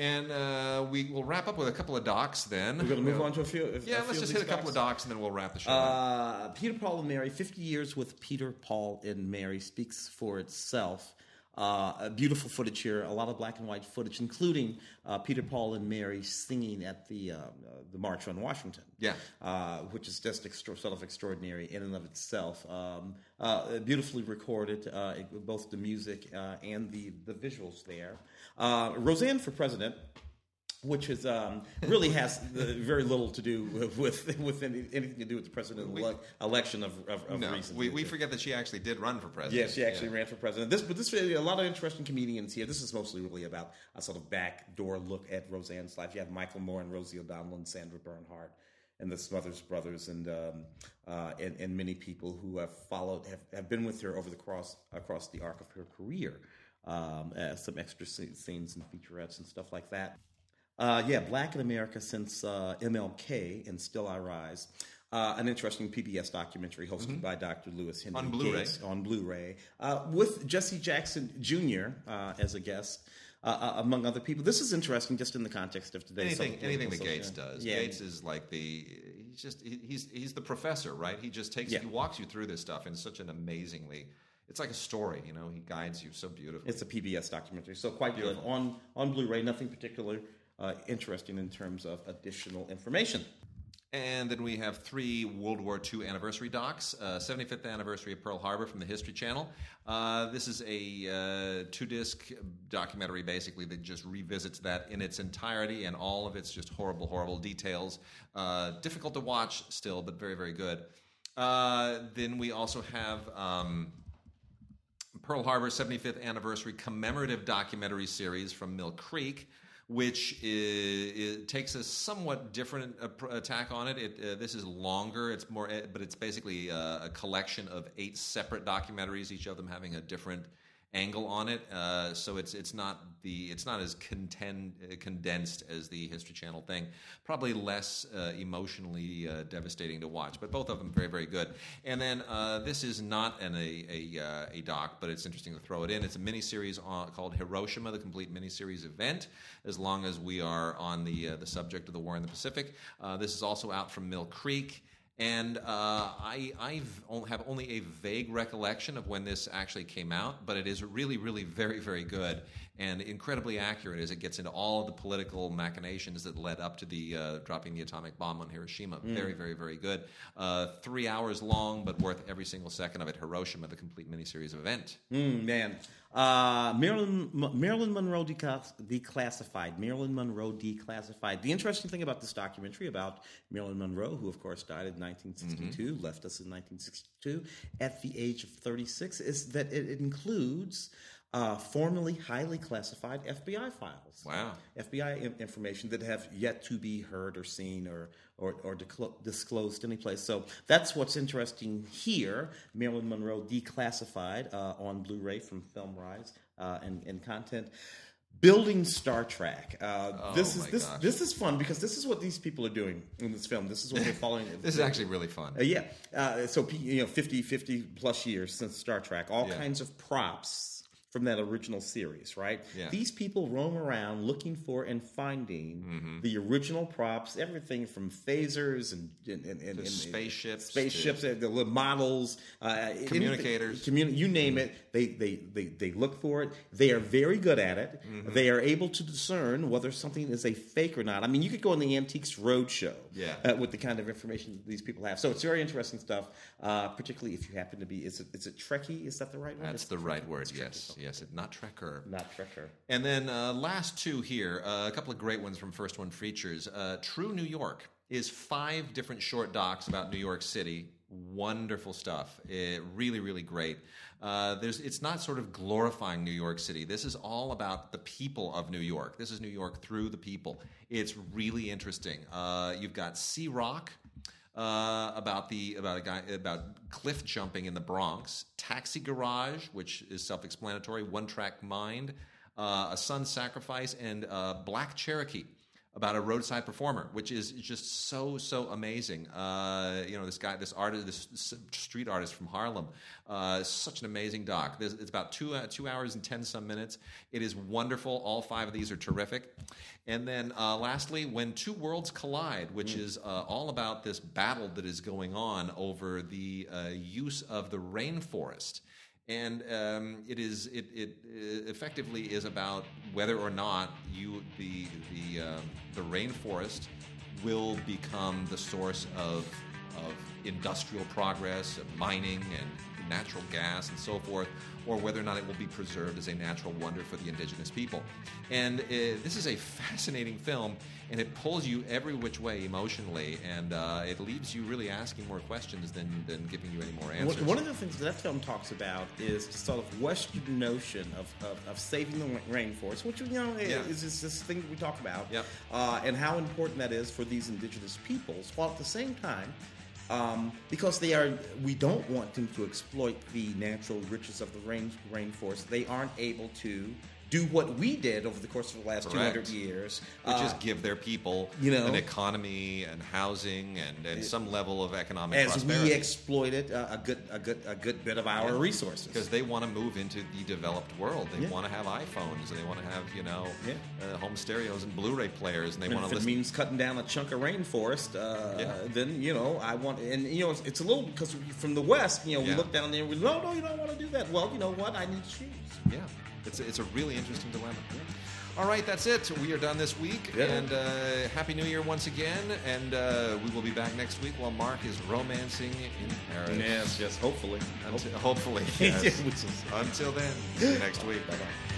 And uh, we will wrap up with a couple of docs then. We're going to move we'll, on to a few. If, yeah, a let's few just hit a couple docs. of docs and then we'll wrap the show uh, up. Peter, Paul, and Mary, fifty years with Peter, Paul, and Mary speaks for itself. Uh, beautiful footage here, a lot of black and white footage, including uh, Peter, Paul, and Mary singing at the uh, the March on Washington. Yeah, uh, which is just extra, sort of extraordinary in and of itself. Um, uh, beautifully recorded, uh, both the music uh, and the, the visuals there. Uh, Roseanne for President, which is um, really has the, very little to do with with, with any, anything to do with the presidential election of, of, of no, recent. We, we forget that she actually did run for president. Yes, yeah, she actually yeah. ran for president. This, but this a lot of interesting comedians here. This is mostly really about a sort of backdoor look at Roseanne's life. You have Michael Moore and Rosie O'Donnell and Sandra Bernhard and the Smothers Brothers, and um, uh, and, and many people who have followed have, have been with her over the cross across the arc of her career. Um, uh, some extra scenes and featurettes and stuff like that. Uh, yeah, Black in America since uh, M L K and Still I Rise. Uh, an interesting P B S documentary hosted mm-hmm. by Doctor Lewis Henry on Blu-ray. Gates, on Blu-ray uh, with Jesse Jackson Junior Uh, as a guest, uh, uh, among other people. This is interesting, just in the context of today's anything. Anything that Gates does, yeah. Gates is like the he's just he's he's the professor, right? He just takes yeah. he walks you through this stuff in such an amazingly. It's like a story, you know. He guides you so beautifully. It's a P B S documentary, so quite beautiful. Good on on Blu-ray. Nothing particular. Uh, interesting in terms of additional information. And then we have three World War Two anniversary docs. Uh, seventy-fifth anniversary of Pearl Harbor from the History Channel. Uh, this is a uh, two-disc documentary, basically, that just revisits that in its entirety and all of its just horrible, horrible details. Uh, difficult to watch still, but very, very good. Uh, then we also have Um, Pearl Harbor seventy-fifth anniversary commemorative documentary series from Mill Creek, which is, it takes a somewhat different attack on it. It uh, this is longer. It's more, but it's basically a, a collection of eight separate documentaries, each of them having a different angle on it. Uh, so it's it's not the it's not as contend, uh, condensed as the History Channel thing. Probably less uh, emotionally uh, devastating to watch, but both of them very, very good. And then uh, this is not an a a, uh, a doc, but it's interesting to throw it in. It's a miniseries on, called Hiroshima: The Complete Miniseries Event. As long as we are on the uh, the subject of the war in the Pacific, uh, this is also out from Mill Creek. And uh, I I've only, have only a vague recollection of when this actually came out, but it is really, really very, very good and incredibly accurate as it gets into all of the political machinations that led up to the uh, dropping the atomic bomb on Hiroshima. Mm. Very, very, very good. Uh, three hours long, but worth every single second of it. Hiroshima, the complete miniseries of event. Mm, man. Uh, Marilyn, M- Marilyn Monroe declass- Declassified. Marilyn Monroe Declassified. The interesting thing about this documentary about Marilyn Monroe, who, of course, died in nineteen sixty-two, mm-hmm. left us in nineteen sixty-two at the age of thirty-six, is that it includes uh, formerly highly classified F B I files. Wow. F B I in- information that have yet to be heard or seen or or, or declo- disclosed anyplace. So that's what's interesting here. Marilyn Monroe Declassified uh, on Blu-ray from FilmRise uh, and, and content. Building Star Trek. Uh, oh, this is this gosh. This is fun because this is what these people are doing in this film. This is what they're following. This is actually really fun. Uh, yeah. Uh, so you know, fifty, fifty plus years since Star Trek. All yeah. kinds of props from that original series, right? Yeah. These people roam around looking for and finding mm-hmm. the original props, everything from phasers and, and, and, and, and spaceships, spaceships, to the models, uh, communicators, the, communi- you name mm-hmm. it. They, they they they look for it. They are very good at it. Mm-hmm. They are able to discern whether something is a fake or not. I mean, you could go on the Antiques Roadshow yeah. uh, with the kind of information that these people have. So it's very interesting stuff, uh, particularly if you happen to be. Is it is it Trekkie? Is that the right word? That's the right word. It's yes. Yes, not Trekker. Not Trekker. And then uh, last two here, uh, a couple of great ones from First One Features. Uh, True New York is five different short docs about New York City. Wonderful stuff. It, really, really great. Uh, there's, it's not sort of glorifying New York City. This is all about the people of New York. This is New York through the people. It's really interesting. Uh, you've got Sea Rock. Uh, about the about a guy about cliff jumping in the Bronx, Taxi Garage, which is self-explanatory, One Track Mind, uh, A Son Sacrifice, and uh, Black Cherokee, about a roadside performer, which is just so so amazing. Uh, you know, this guy, this artist, this street artist from Harlem, uh, such an amazing doc. There's, it's about two uh, two hours and ten some minutes. It is wonderful. All five of these are terrific. And then uh, lastly, When Two Worlds Collide, which mm. is uh, all about this battle that is going on over the uh, use of the rainforest. And um, it is it, it effectively is about whether or not you the the uh, the rainforest will become the source of of industrial progress, of mining and natural gas and so forth, or whether or not it will be preserved as a natural wonder for the indigenous people. And uh, this is a fascinating film, and it pulls you every which way emotionally, and uh, it leaves you really asking more questions than, than giving you any more answers. One of the things that film talks about is the sort of Western notion of, of, of saving the rainforest, which you know yeah. is, is this thing that we talk about, yep. uh, and how important that is for these indigenous peoples, while at the same time, Um, because they are, we don't want them to exploit the natural riches of the rain, rainforest. They aren't able to do what we did over the course of the last Correct. two hundred years. Which uh, is give their people you know, an economy and housing and, and it, some level of economic as prosperity. As we exploited uh, a good a good, a good bit of our yeah. resources. Because they want to move into the developed world. They yeah. want to have iPhones. And they want to have, you know, yeah. uh, home stereos and Blu-ray players. And they and want if to listen. It means cutting down a chunk of rainforest, uh, yeah. then, you know, I want... And, you know, it's, it's a little... Because from the West, you know, yeah. we look down there and we no, no, you don't want to do that. Well, you know what? I need shoes. Yeah. It's a, it's a really interesting dilemma. All right, that's it. We are done this week. Yeah. And uh, Happy New Year once again. And uh, we will be back next week while Mark is romancing in Paris. Yes, yes, hopefully. Until, hopefully, yes. Until then, see you next week. Bye-bye.